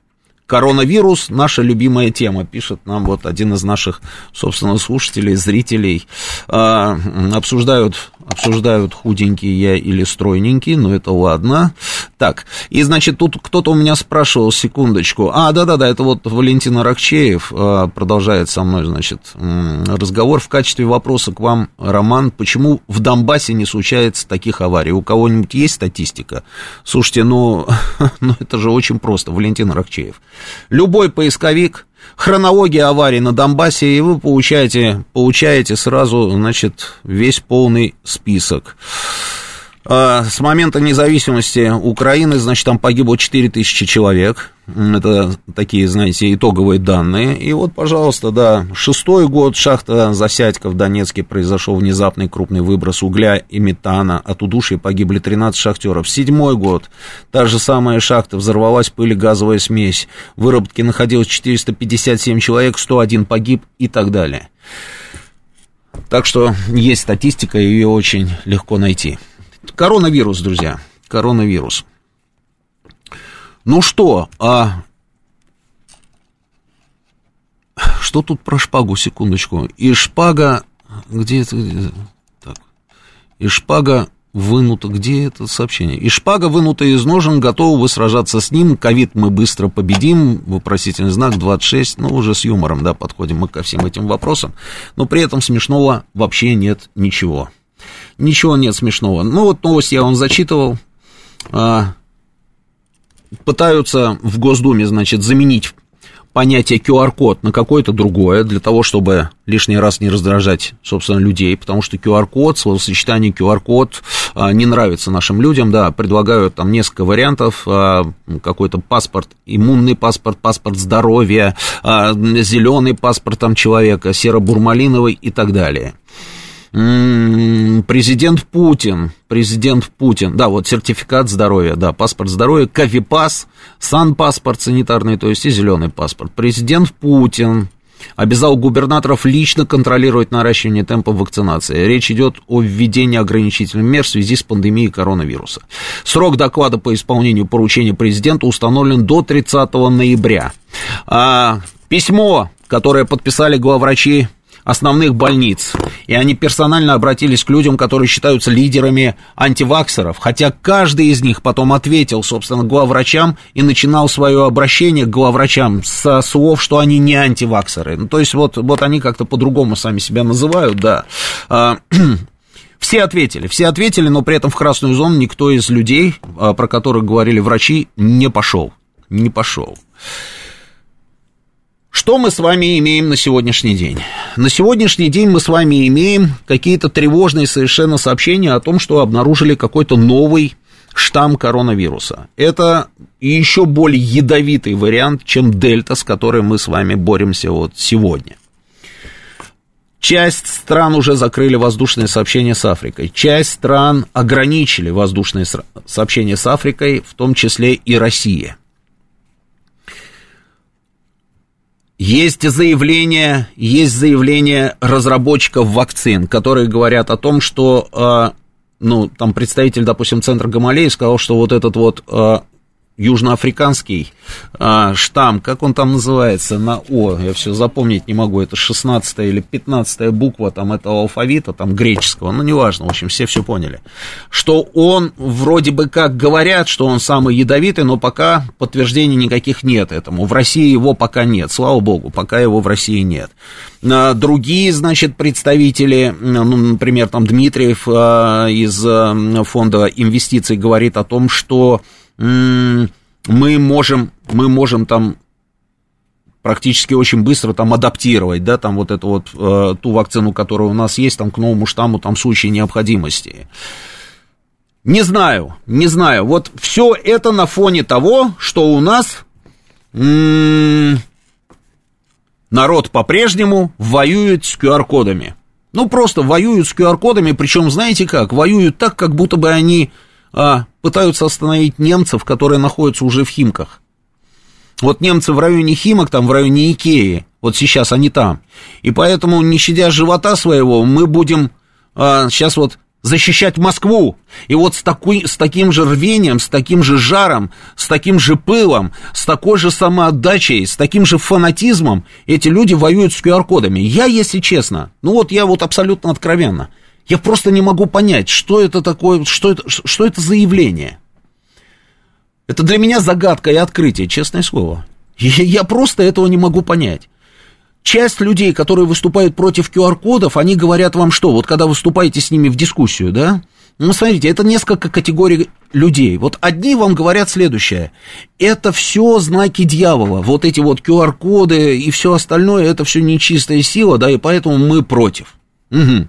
Коронавирус – наша любимая тема, пишет нам вот один из наших, собственно, слушателей, зрителей. Обсуждают Обсуждают, худенький я или стройненький, но это ладно. Так, и, значит, тут кто-то у меня спрашивал, секундочку. Да, это вот Валентин Аракчеев продолжает со мной, значит, разговор. В качестве вопроса к вам, Роман, почему в Донбассе не случается таких аварий? У кого-нибудь есть статистика? Слушайте, ну это же очень просто, Валентин Аракчеев. Любой поисковик, хронология аварий на Донбассе, и вы получаете сразу, значит, весь полный список. С момента независимости Украины, значит, там погибло 4000 человек. Это такие, знаете, итоговые данные. И вот, пожалуйста, да, 6-й год, шахта Засядька в Донецке, произошел внезапный крупный выброс угля и метана. От удушья погибли 13 шахтеров. 7-й год, та же самая шахта, взорвалась пыль и газовая смесь. В выработке находилось 457 человек, 101 погиб и так далее. Так что есть статистика, ее очень легко найти. Коронавирус, друзья, коронавирус. Ну что, что тут про шпагу, секундочку. И шпага, где это, так, и шпага вынута, где это сообщение? И шпага вынута из ножен, готовы вы сражаться с ним, ковид мы быстро победим, вопросительный знак 26, ну уже с юмором, да, подходим мы ко всем этим вопросам, но при этом смешного вообще нет ничего. Ничего нет смешного. Ну, вот новость я вам зачитывал. Пытаются в Госдуме, значит, заменить понятие QR-код на какое-то другое, для того, чтобы лишний раз не раздражать, собственно, людей, потому что QR-код, словосочетание QR-код не нравится нашим людям, да, предлагают там несколько вариантов, какой-то паспорт, иммунный паспорт, паспорт здоровья, зеленый паспорт там человека, серо-бурмалиновый и так далее. Президент Путин, да, вот сертификат здоровья, да, паспорт здоровья, ковипас, санпаспорт санитарный, то есть и зеленый паспорт. Президент Путин обязал губернаторов лично контролировать наращивание темпа вакцинации. Речь идет о введении ограничительных мер в связи с пандемией коронавируса. Срок доклада по исполнению поручения президента установлен до 30 ноября. Письмо, которое подписали главврачи основных больниц, и они персонально обратились к людям, которые считаются лидерами антиваксеров, хотя каждый из них потом ответил, собственно, главврачам и начинал свое обращение к главврачам со слов, что они не антиваксеры. Ну, то есть, вот они как-то по-другому сами себя называют, да. Все ответили, но при этом в красную зону никто из людей, про которых говорили врачи, не пошел. Что мы с вами имеем на сегодняшний день? На сегодняшний день мы с вами имеем какие-то тревожные совершенно сообщения о том, что обнаружили какой-то новый штамм коронавируса. Это еще более ядовитый вариант, чем дельта, с которой мы с вами боремся вот сегодня. Часть стран уже закрыли воздушные сообщения с Африкой. Часть стран ограничили воздушные сообщения с Африкой, в том числе и Россия. Есть заявление разработчиков вакцин, которые говорят о том, что, ну, там представитель, допустим, центра Гамалеи сказал, что вот этот вот южноафриканский штамм, как он там называется, на О, я все запомнить не могу, это 16-я или 15-я буква там этого алфавита, там греческого, ну, неважно, в общем, все поняли, что он вроде бы как говорят, что он самый ядовитый, но пока подтверждений никаких нет этому, в России его пока нет, слава богу, пока его в России нет. Другие, значит, представители, ну, например, там Дмитриев из фонда инвестиций говорит о том, что мы можем там практически очень быстро там адаптировать, да, там вот эту вот ту вакцину, которая у нас есть, там к новому штамму, там в случае необходимости. Не знаю. Вот все это на фоне того, что у нас народ по-прежнему воюет с QR-кодами. Ну, просто воюют с QR-кодами, причем, знаете как, воюют так, как будто бы они... пытаются остановить немцев, которые находятся уже в Химках. Вот немцы в районе Химок, там в районе Икеи, вот сейчас они там. И поэтому, не щадя живота своего, мы будем сейчас вот защищать Москву. И вот с таким же рвением, с таким же жаром, с таким же пылом, с такой же самоотдачей, с таким же фанатизмом эти люди воюют с QR-кодами. Я, если честно, ну вот я вот абсолютно откровенно, Я просто не могу понять, что это такое, что это за явление. Это для меня загадка и открытие, честное слово. Я просто этого не могу понять. Часть людей, которые выступают против QR-кодов, они говорят вам что? Вот когда выступаете с ними в дискуссию, да? Ну, смотрите, это несколько категорий людей. Вот одни вам говорят следующее. Это все знаки дьявола. Вот эти вот QR-коды и все остальное, это все нечистая сила, да, и поэтому мы против. Угу.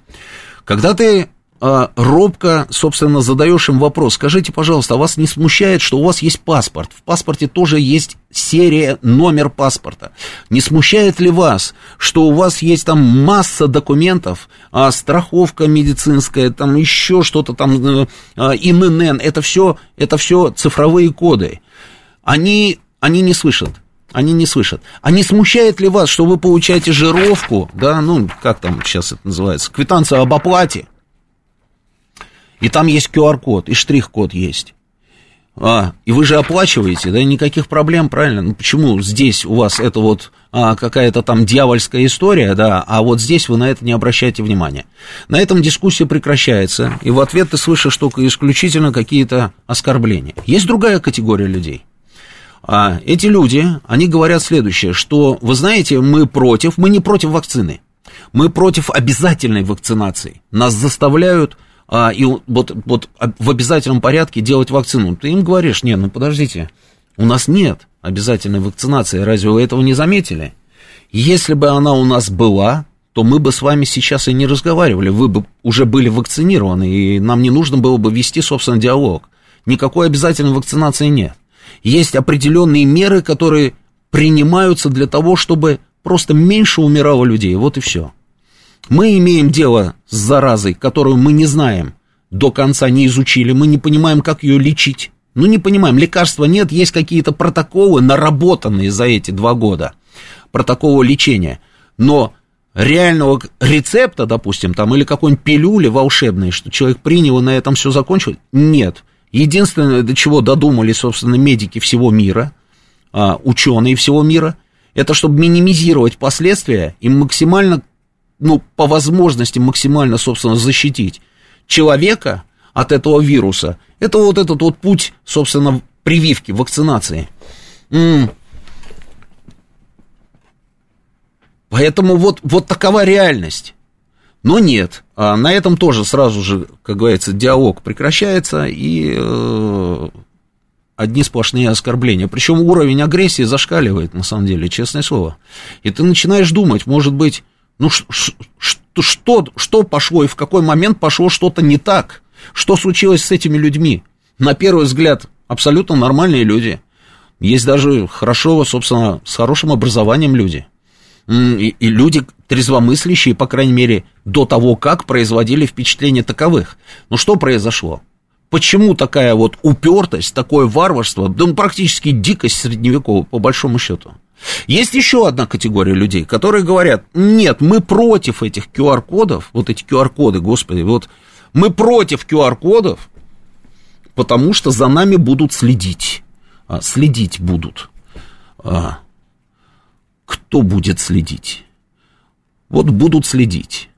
Когда ты робко, собственно, задаешь им вопрос, скажите, пожалуйста, а вас не смущает, что у вас есть паспорт? В паспорте тоже есть серия, номер паспорта. Не смущает ли вас, что у вас есть там масса документов, страховка медицинская, там еще что-то там, ИНН, это все цифровые коды. Они не слышат. Они не слышат. А не смущает ли вас, что вы получаете жировку, да, ну, как там сейчас это называется, квитанцию об оплате, и там есть QR-код, и штрих-код есть. И вы же оплачиваете, да, никаких проблем, правильно? Ну, почему здесь у вас это вот какая-то там дьявольская история, да, а вот здесь вы на это не обращаете внимания. На этом дискуссия прекращается, и в ответ ты слышишь только исключительно какие-то оскорбления. Есть другая категория людей. Эти люди, они говорят следующее, что, вы знаете, мы не против вакцины, мы против обязательной вакцинации. Нас заставляют и вот в обязательном порядке делать вакцину. Ты им говоришь, нет, ну подождите, у нас нет обязательной вакцинации, разве вы этого не заметили? Если бы она у нас была, то мы бы с вами сейчас и не разговаривали, вы бы уже были вакцинированы, и нам не нужно было бы вести, собственно, диалог. Никакой обязательной вакцинации нет. Есть определенные меры, которые принимаются для того, чтобы просто меньше умирало людей, вот и все. Мы имеем дело с заразой, которую мы не знаем, до конца не изучили, мы не понимаем, как ее лечить. Ну, не понимаем, лекарства нет, есть какие-то протоколы, наработанные за эти 2 года, протоколы лечения, но реального рецепта, допустим, там, или какой-нибудь пилюли волшебной, что человек принял и на этом все закончил, нет. Единственное, до чего додумали, собственно, медики всего мира, ученые всего мира, это чтобы минимизировать последствия и максимально, ну, по возможности максимально, собственно, защитить человека от этого вируса. Это вот этот вот путь, собственно, прививки, вакцинации. Поэтому вот такова реальность. Но нет, на этом тоже сразу же, как говорится, диалог прекращается, и одни сплошные оскорбления. Причем уровень агрессии зашкаливает, на самом деле, честное слово. И ты начинаешь думать, может быть, ну что пошло и в какой момент пошло что-то не так? Что случилось с этими людьми? На первый взгляд, абсолютно нормальные люди. Есть даже хорошо, собственно, с хорошим образованием люди. И люди трезвомыслящие, по крайней мере, до того, как производили впечатление таковых. Но что произошло? Почему такая вот упертость, такое варварство, да, практически дикость средневековая, по большому счету? Есть еще одна категория людей, которые говорят, нет, мы против этих QR-кодов, вот эти QR-коды, господи, вот мы против QR-кодов, потому что за нами будут следить будут. Кто будет следить? Вот будут следить.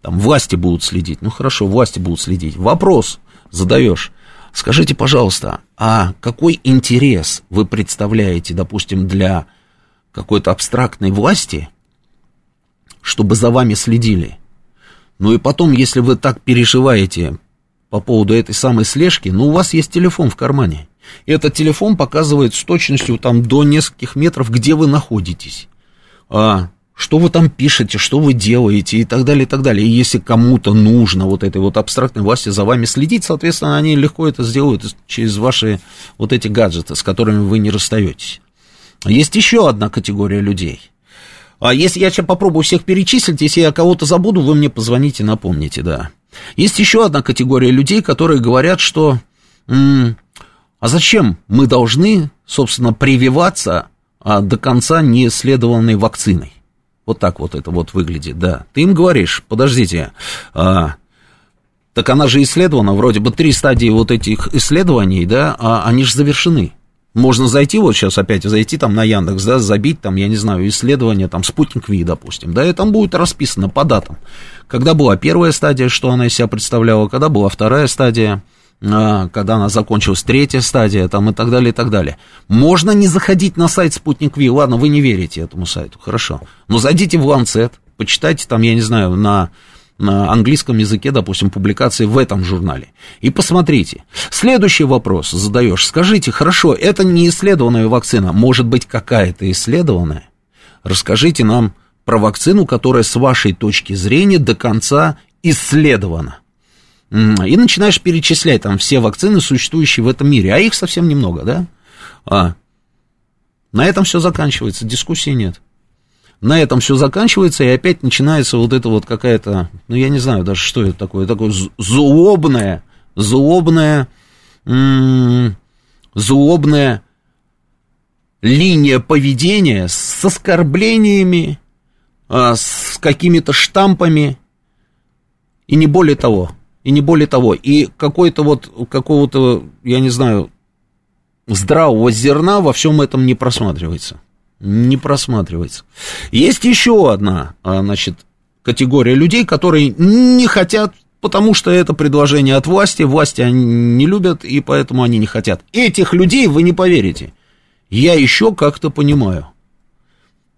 Там власти будут следить. Ну хорошо, власти будут следить. Вопрос задаешь. Скажите, пожалуйста, а какой интерес вы представляете, допустим, для какой-то абстрактной власти, чтобы за вами следили? Ну и потом, если вы так переживаете по поводу этой самой слежки, ну у вас есть телефон в кармане. И этот телефон показывает с точностью там до нескольких метров, где вы находитесь. Что вы там пишете, что вы делаете и так далее, и так далее. И если кому-то нужно вот этой вот абстрактной власти за вами следить, соответственно, они легко это сделают через ваши вот эти гаджеты, с которыми вы не расстаетесь. Есть еще одна категория людей. Если я сейчас попробую всех перечислить, если я кого-то забуду, вы мне позвоните, напомните, да. Есть еще одна категория людей, которые говорят, что а зачем мы должны, собственно, прививаться до конца не исследованной вакциной? Вот так вот это вот выглядит, да. Ты им говоришь, подождите, так она же исследована, вроде бы 3 стадии вот этих исследований, да, они же завершены. Можно зайти, вот сейчас опять зайти там на Яндекс, да, забить там, я не знаю, исследование там «Спутник Ви», допустим, да, и там будет расписано по датам, когда была первая стадия, что она из себя представляла, когда была вторая стадия, когда она закончилась, третья стадия, там, и так далее, и так далее. Можно не заходить на сайт «Спутник Ви», ладно, вы не верите этому сайту, хорошо, но зайдите в «Ланцет», почитайте там, я не знаю, на английском языке, допустим, публикации в этом журнале, и посмотрите. Следующий вопрос задаешь, скажите, хорошо, это не исследованная вакцина, может быть, какая-то исследованная? Расскажите нам про вакцину, которая с вашей точки зрения до конца исследована. И начинаешь перечислять там все вакцины, существующие в этом мире. А их совсем немного, да? На этом все заканчивается, дискуссий нет. На этом все заканчивается, и опять начинается вот это вот какая-то, ну, я не знаю даже, что это такое, такое злобная линия поведения с оскорблениями, с какими-то штампами, и не более того. И не более того, и какой-то вот, какого-то, я не знаю, здравого зерна во всем этом не просматривается. Не просматривается. Есть еще одна, значит, категория людей, которые не хотят, потому что это предложение от власти, власти они не любят, и поэтому они не хотят. Этих людей, вы не поверите, я еще как-то понимаю.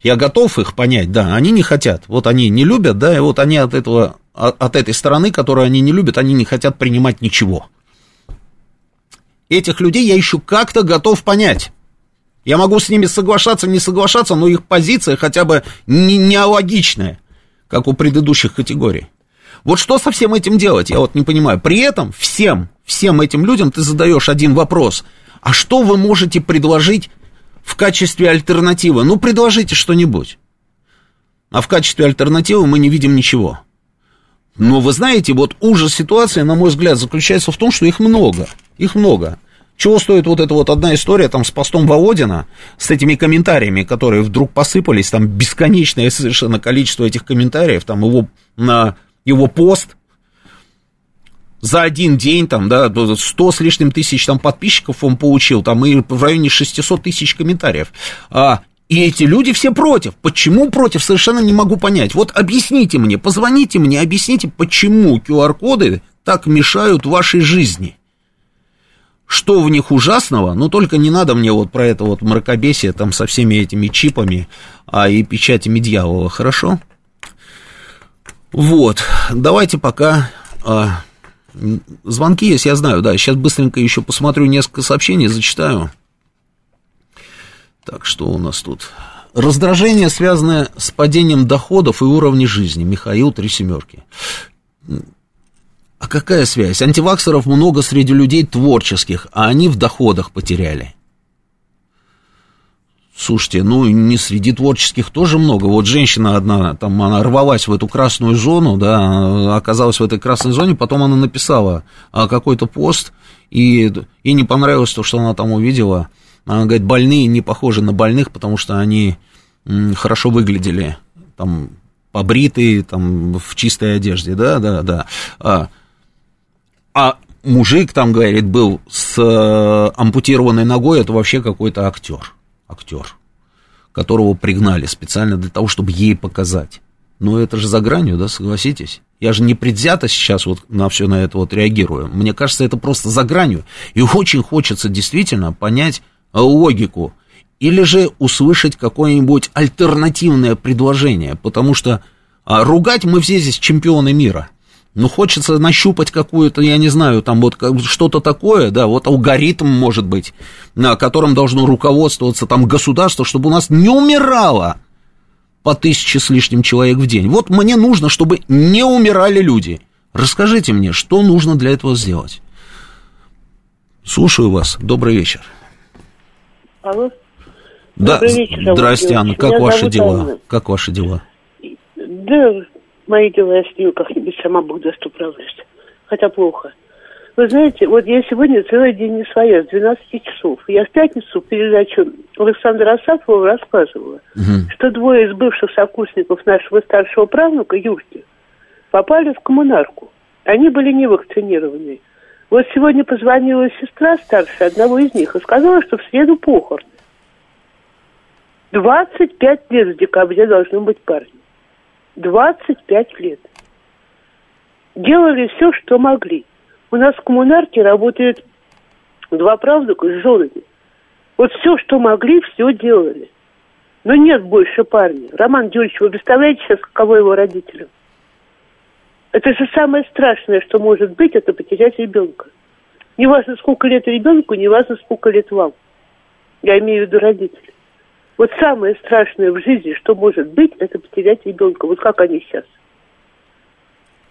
Я готов их понять, да, они не хотят. Вот они не любят, да, и вот они от этого... От этой стороны, которую они не любят, они не хотят принимать ничего. Этих людей я еще как-то готов понять. Я могу с ними соглашаться, не соглашаться, но их позиция хотя бы не алогичная, как у предыдущих категорий. Вот что со всем этим делать, я вот не понимаю. При этом всем этим людям ты задаешь один вопрос. А что вы можете предложить в качестве альтернативы? Ну, предложите что-нибудь. А в качестве альтернативы мы не видим ничего. Но вы знаете, вот ужас ситуации, на мой взгляд, заключается в том, что их много, Чего стоит вот эта вот одна история там с постом Володина, с этими комментариями, которые вдруг посыпались, там бесконечное совершенно количество этих комментариев, там его пост за один день, там, да, 100 с лишним тысяч там подписчиков он получил, там и в районе 600 тысяч комментариев. И эти люди все против. Почему против, совершенно не могу понять. Вот объясните мне, позвоните мне, объясните, почему QR-коды так мешают вашей жизни. Что в них ужасного? Ну, только не надо мне вот про это вот мракобесие там со всеми этими чипами и печатями дьявола, хорошо? Вот, давайте пока... Звонки есть, я знаю, да, сейчас быстренько еще посмотрю несколько сообщений, зачитаю. Так, что у нас тут? Раздражение, связанное с падением доходов и уровня жизни. Михаил, 37. А какая связь? Антиваксеров много среди людей творческих, а они в доходах потеряли. Слушайте, ну не среди творческих тоже много. Вот женщина одна, там она рвалась в эту красную зону, да, оказалась в этой красной зоне, потом она написала какой-то пост, и ей не понравилось то, что она там увидела. Она говорит, больные не похожи на больных, потому что они хорошо выглядели, там, побритые, там, в чистой одежде, да. А мужик, там, говорит, был с ампутированной ногой, это вообще какой-то актер, которого пригнали специально для того, чтобы ей показать. Ну, это же за гранью, да, согласитесь? Я же не предвзято сейчас вот на все на это вот реагирую. Мне кажется, это просто за гранью. И очень хочется действительно понять логику, или же услышать какое-нибудь альтернативное предложение, потому что ругать мы все здесь чемпионы мира, но хочется нащупать какую-то, я не знаю, там вот что-то такое, да, вот алгоритм, может быть, которым должно руководствоваться там государство, чтобы у нас не умирало по 1000 с лишним человек в день. Вот мне нужно, чтобы не умирали люди. Расскажите мне, что нужно для этого сделать. Слушаю вас, добрый вечер. Алло. Да, здрасте, Анна, как ваши дела? Анна. Как ваши дела? Да, мои дела я с ним как-нибудь сама буду справляться. Хотя плохо. Вы знаете, вот я сегодня целый день не своя, с 12 часов. Я в пятницу передачу Александра Асафова рассказывала, что двое из бывших сокурсников нашего старшего правнука, Юрки, попали в коммунарку. Они были не вакцинированы. Вот сегодня позвонила сестра старшая одного из них и сказала, что в среду похороны. 25 лет в декабре должны быть парни. 25 лет. Делали все, что могли. У нас в коммунарке работают два правнука с женами. Вот все, что могли, все делали. Но нет больше парня. Роман Юрьевич, вы представляете сейчас, каково его родителям? Это же самое страшное, что может быть, это потерять ребенка. Не важно, сколько лет ребенку, не важно, сколько лет вам. Я имею в виду родителей. Вот самое страшное в жизни, что может быть, это потерять ребенка. Вот как они сейчас.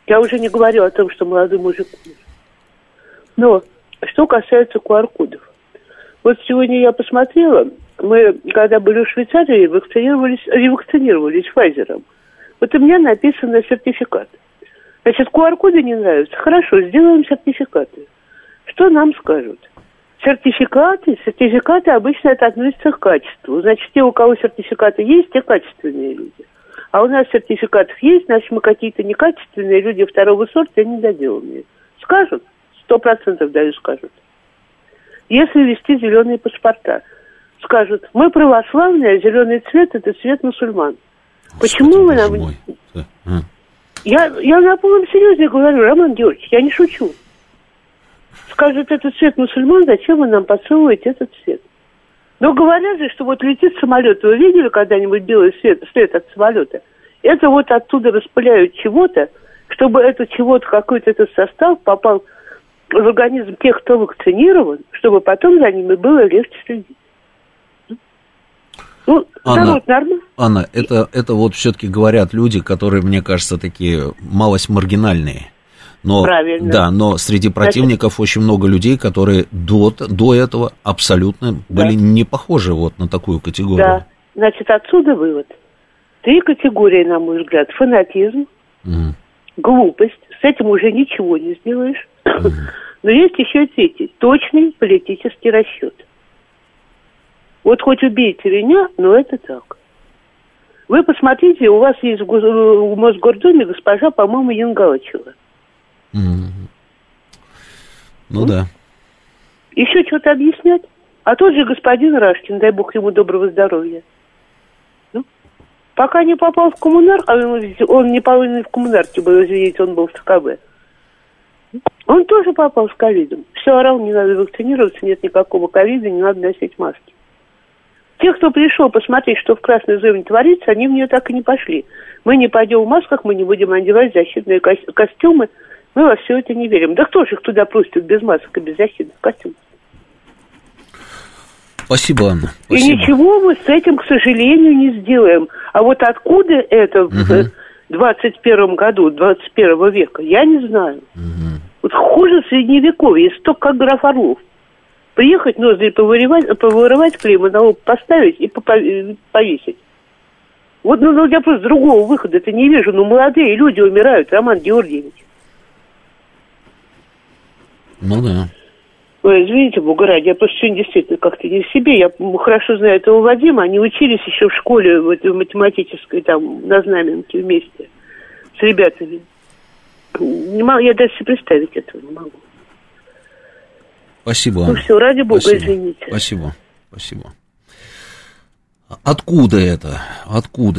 Я уже не говорю о том, что молодой мужик. Но что касается QR-кодов. Вот сегодня я посмотрела, мы, когда были в Швейцарии, ревакцинировались Pfizer'ом. Вот у меня написано сертификат. Значит, QR-коды не нравятся. Хорошо, сделаем сертификаты. Что нам скажут? Сертификаты обычно это относится к качеству. Значит, те, у кого сертификаты есть, те качественные люди. А у нас сертификатов есть, значит, мы какие-то некачественные люди второго сорта и недоделанные. Скажут? 100% даю, скажут. Если вести зеленые паспорта, скажут, мы православные, а зеленый цвет – это цвет мусульман. Почему вы нам... Я на полном серьезе говорю, Роман Георгиевич, я не шучу. Скажет, это цвет мусульман, зачем вы нам подсовываете этот цвет? Но говорят же, что вот летит самолет, вы видели когда-нибудь белый свет от самолета? Это вот оттуда распыляют чего-то, чтобы это чего-то, какой-то этот состав попал в организм тех, кто вакцинирован, чтобы потом за ними было легче следить. Ну, Анна, это вот все-таки говорят люди, которые, мне кажется, такие малость маргинальные. Но, правильно. Да, но среди противников очень много людей, которые до этого абсолютно были не похожи вот на такую категорию. Да, значит, отсюда вывод. Три категории, на мой взгляд. Фанатизм, глупость, с этим уже ничего не сделаешь. Но есть еще и третий. Точный политический расчет. Вот хоть убейте меня, но это так. Вы посмотрите, у вас есть в Мосгордуме госпожа, по-моему, Янгалычева. Ну да. Еще что-то объяснять? А тот же господин Рашкин, дай бог ему доброго здоровья. Ну? Пока не попал в коммунарку, он не половину в коммунарке был, извините, он был в ТКБ. Он тоже попал с ковидом. Все орал, не надо вакцинироваться, нет никакого ковида, не надо носить маски. Те, кто пришел посмотреть, что в Красной зоне творится, они в нее так и не пошли. Мы не пойдем в масках, мы не будем одевать защитные костюмы. Мы во все это не верим. Да кто же их туда просит без масок и без защитных костюмов? Спасибо, Анна. Спасибо. И ничего мы с этим, к сожалению, не сделаем. А вот откуда это в 21 году, 21 века, я не знаю. Вот хуже средневековья, есть столько граф Орлов. Приехать, ноздри повырывать клеймы, на лоб поставить и повесить. Вот, ну, я просто другого выхода-то не вижу. Ну, молодые люди умирают, Роман Георгиевич. Ну, да. Ой, извините, бога ради, я просто сегодня действительно как-то не в себе. Я хорошо знаю этого Вадима. Они учились еще в школе, вот, в математической, там, на Знаменке вместе с ребятами. Не могу, я даже себе представить этого не могу. Спасибо, Анна. Ну все, ради бога, извините. Спасибо. Откуда это?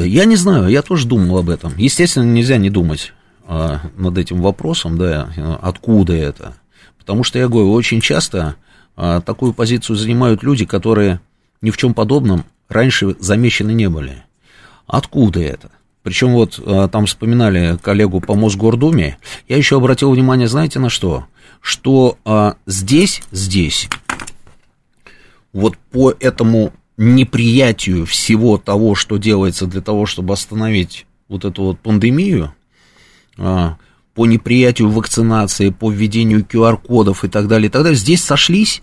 Я не знаю, я тоже думал об этом. Естественно, нельзя не думать над этим вопросом, да, откуда это. Потому что, я говорю, очень часто такую позицию занимают люди, которые ни в чем подобном раньше замечены не были. Откуда это? Причем вот там вспоминали коллегу по Мосгордуме. Я еще обратил внимание, знаете, на что? Что здесь, вот по этому неприятию всего того, что делается для того, чтобы остановить вот эту вот пандемию, по неприятию вакцинации, по введению QR-кодов и так далее, здесь сошлись.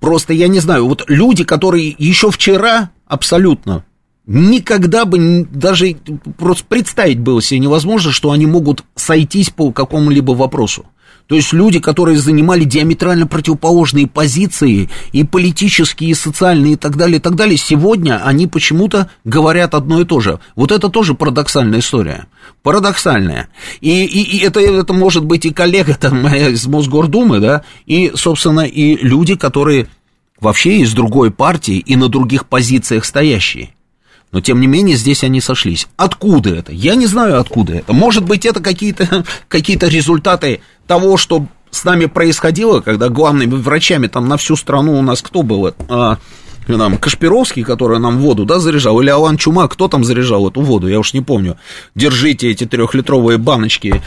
Просто, я не знаю, вот люди, которые еще вчера абсолютно никогда бы даже просто представить было себе невозможно, что они могут сойтись по какому-либо вопросу. То есть люди, которые занимали диаметрально противоположные позиции, и политические, и социальные, и так далее, сегодня они почему-то говорят одно и то же. Вот это тоже парадоксальная история. Парадоксальная. И это может быть и коллега там из Мосгордумы, да, и, собственно, и люди, которые вообще из другой партии и на других позициях стоящие. Но, тем не менее, здесь они сошлись. Откуда это? Я не знаю, откуда это. Может быть, это какие-то результаты того, что с нами происходило, когда главными врачами там на всю страну у нас кто был? Кашпировский, который нам воду, да, заряжал, или Алан Чума, кто там заряжал эту воду, я уж не помню. Держите эти 3-литровые баночки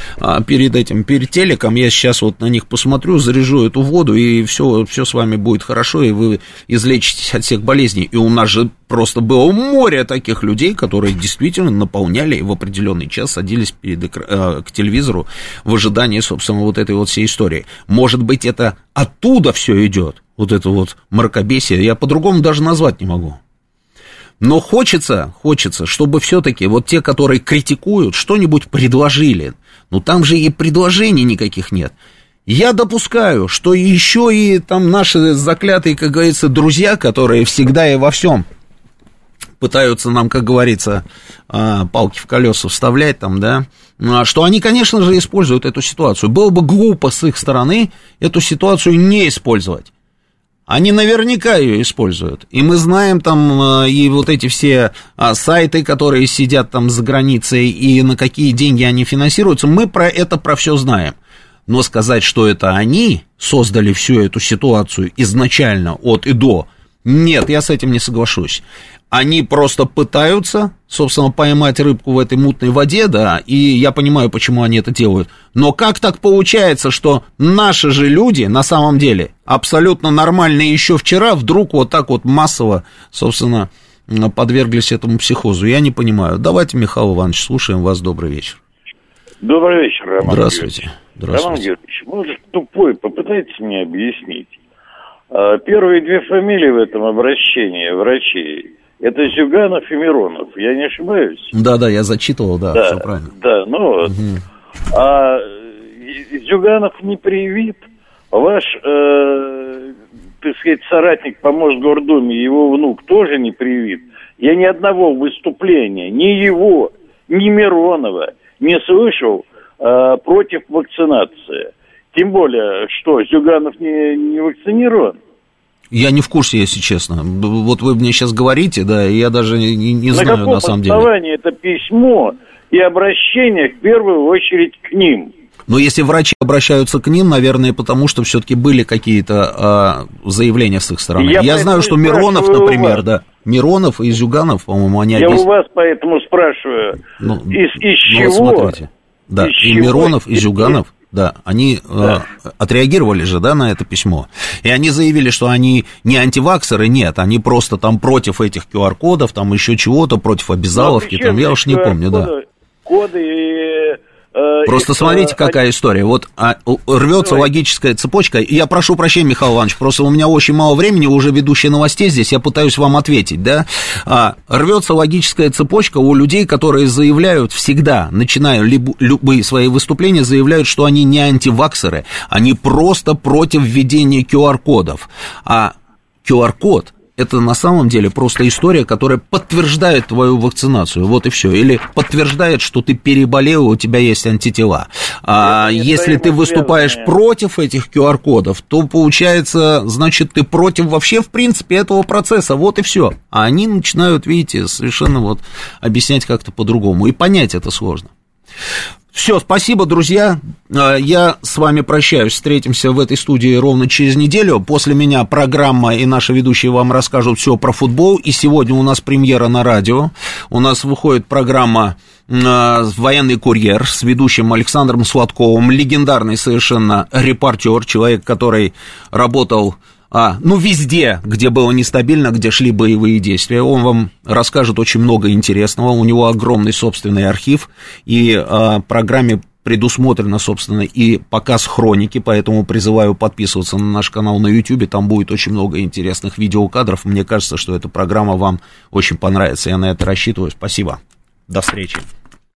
перед телеком, я сейчас вот на них посмотрю, заряжу эту воду, и все с вами будет хорошо, и вы излечитесь от всех болезней. И у нас же просто было море таких людей, которые действительно наполняли и в определенный час садились к телевизору в ожидании, собственно, вот этой вот всей истории. Может быть, это оттуда все идет? Вот это вот мракобесие, я по-другому даже назвать не могу. Но хочется, чтобы все-таки вот те, которые критикуют, что-нибудь предложили. Ну, там же и предложений никаких нет. Я допускаю, что еще и там наши заклятые, как говорится, друзья, которые всегда и во всем пытаются нам, как говорится, палки в колеса вставлять там, да, что они, конечно же, используют эту ситуацию. Было бы глупо с их стороны эту ситуацию не использовать. Они наверняка ее используют. И мы знаем там и вот эти все сайты, которые сидят там за границей, и на какие деньги они финансируются. Мы про все знаем. Но сказать, что это они создали всю эту ситуацию изначально от и до, нет, я с этим не соглашусь. Они просто пытаются, собственно, поймать рыбку в этой мутной воде, да, и я понимаю, почему они это делают. Но как так получается, что наши же люди, на самом деле, абсолютно нормальные еще вчера, вдруг вот так вот массово, собственно, подверглись этому психозу? Я не понимаю. Давайте, Михаил Иванович, слушаем вас. Добрый вечер. Добрый вечер, Роман. Здравствуйте. Здравствуйте. Роман Георгиевич, ну, тупой, попытайтесь мне объяснить. Первые две фамилии в этом обращении врачей — это Зюганов и Миронов, я не ошибаюсь? Да, я зачитывал, да, все правильно. Да, угу. А Зюганов не привит, ваш, так сказать, соратник по Мосгордуме, его внук тоже не привит. Я ни одного выступления, ни его, ни Миронова не слышал против вакцинации. Тем более, что Зюганов не вакцинирован. Я не в курсе, если честно. Вот вы мне сейчас говорите, да, и я даже не знаю на самом деле. На каком основании это письмо и обращение в первую очередь к ним? Но если врачи обращаются к ним, наверное, потому что все-таки были какие-то заявления с их стороны. Я знаю, что Миронов, например, да, Миронов и Зюганов, по-моему, они... Я у вас поэтому спрашиваю, из чего? Смотрите, да, и Миронов, и Зюганов... Да, они отреагировали же, да, на это письмо. И они заявили, что они не антиваксеры, нет, они просто там против этих QR-кодов, там еще чего-то, против обязаловки, там, я уж не помню, да. Коды и... Просто смотрите, какая история. Вот рвется логическая цепочка. Я прошу прощения, Михаил Иванович, просто у меня очень мало времени, уже ведущие новостей здесь, я пытаюсь вам ответить, да. Рвется логическая цепочка у людей, которые заявляют всегда, начиная любые свои выступления, заявляют, что они не антиваксеры, они просто против введения QR-кодов. А QR-код — это на самом деле просто история, которая подтверждает твою вакцинацию, вот и все. Или подтверждает, что ты переболел, у тебя есть антитела. А если ты выступаешь против этих QR-кодов, то получается, значит, ты против вообще, в принципе, этого процесса, вот и все. А они начинают, видите, совершенно вот объяснять как-то по-другому, и понять это сложно. Все, спасибо, друзья. Я с вами прощаюсь. Встретимся в этой студии ровно через неделю. После меня программа и наши ведущие вам расскажут все про футбол. И сегодня у нас премьера на радио. У нас выходит программа «Военный курьер» с ведущим Александром Сладковым. Легендарный совершенно репортер, человек, который работал... везде, где было нестабильно, где шли боевые действия. Он вам расскажет очень много интересного. У него огромный собственный архив, и в программе предусмотрено, собственно, и показ хроники, поэтому призываю подписываться на наш канал на YouTube, там будет очень много интересных видеокадров. Мне кажется, что эта программа вам очень понравится, я на это рассчитываю. Спасибо, до встречи.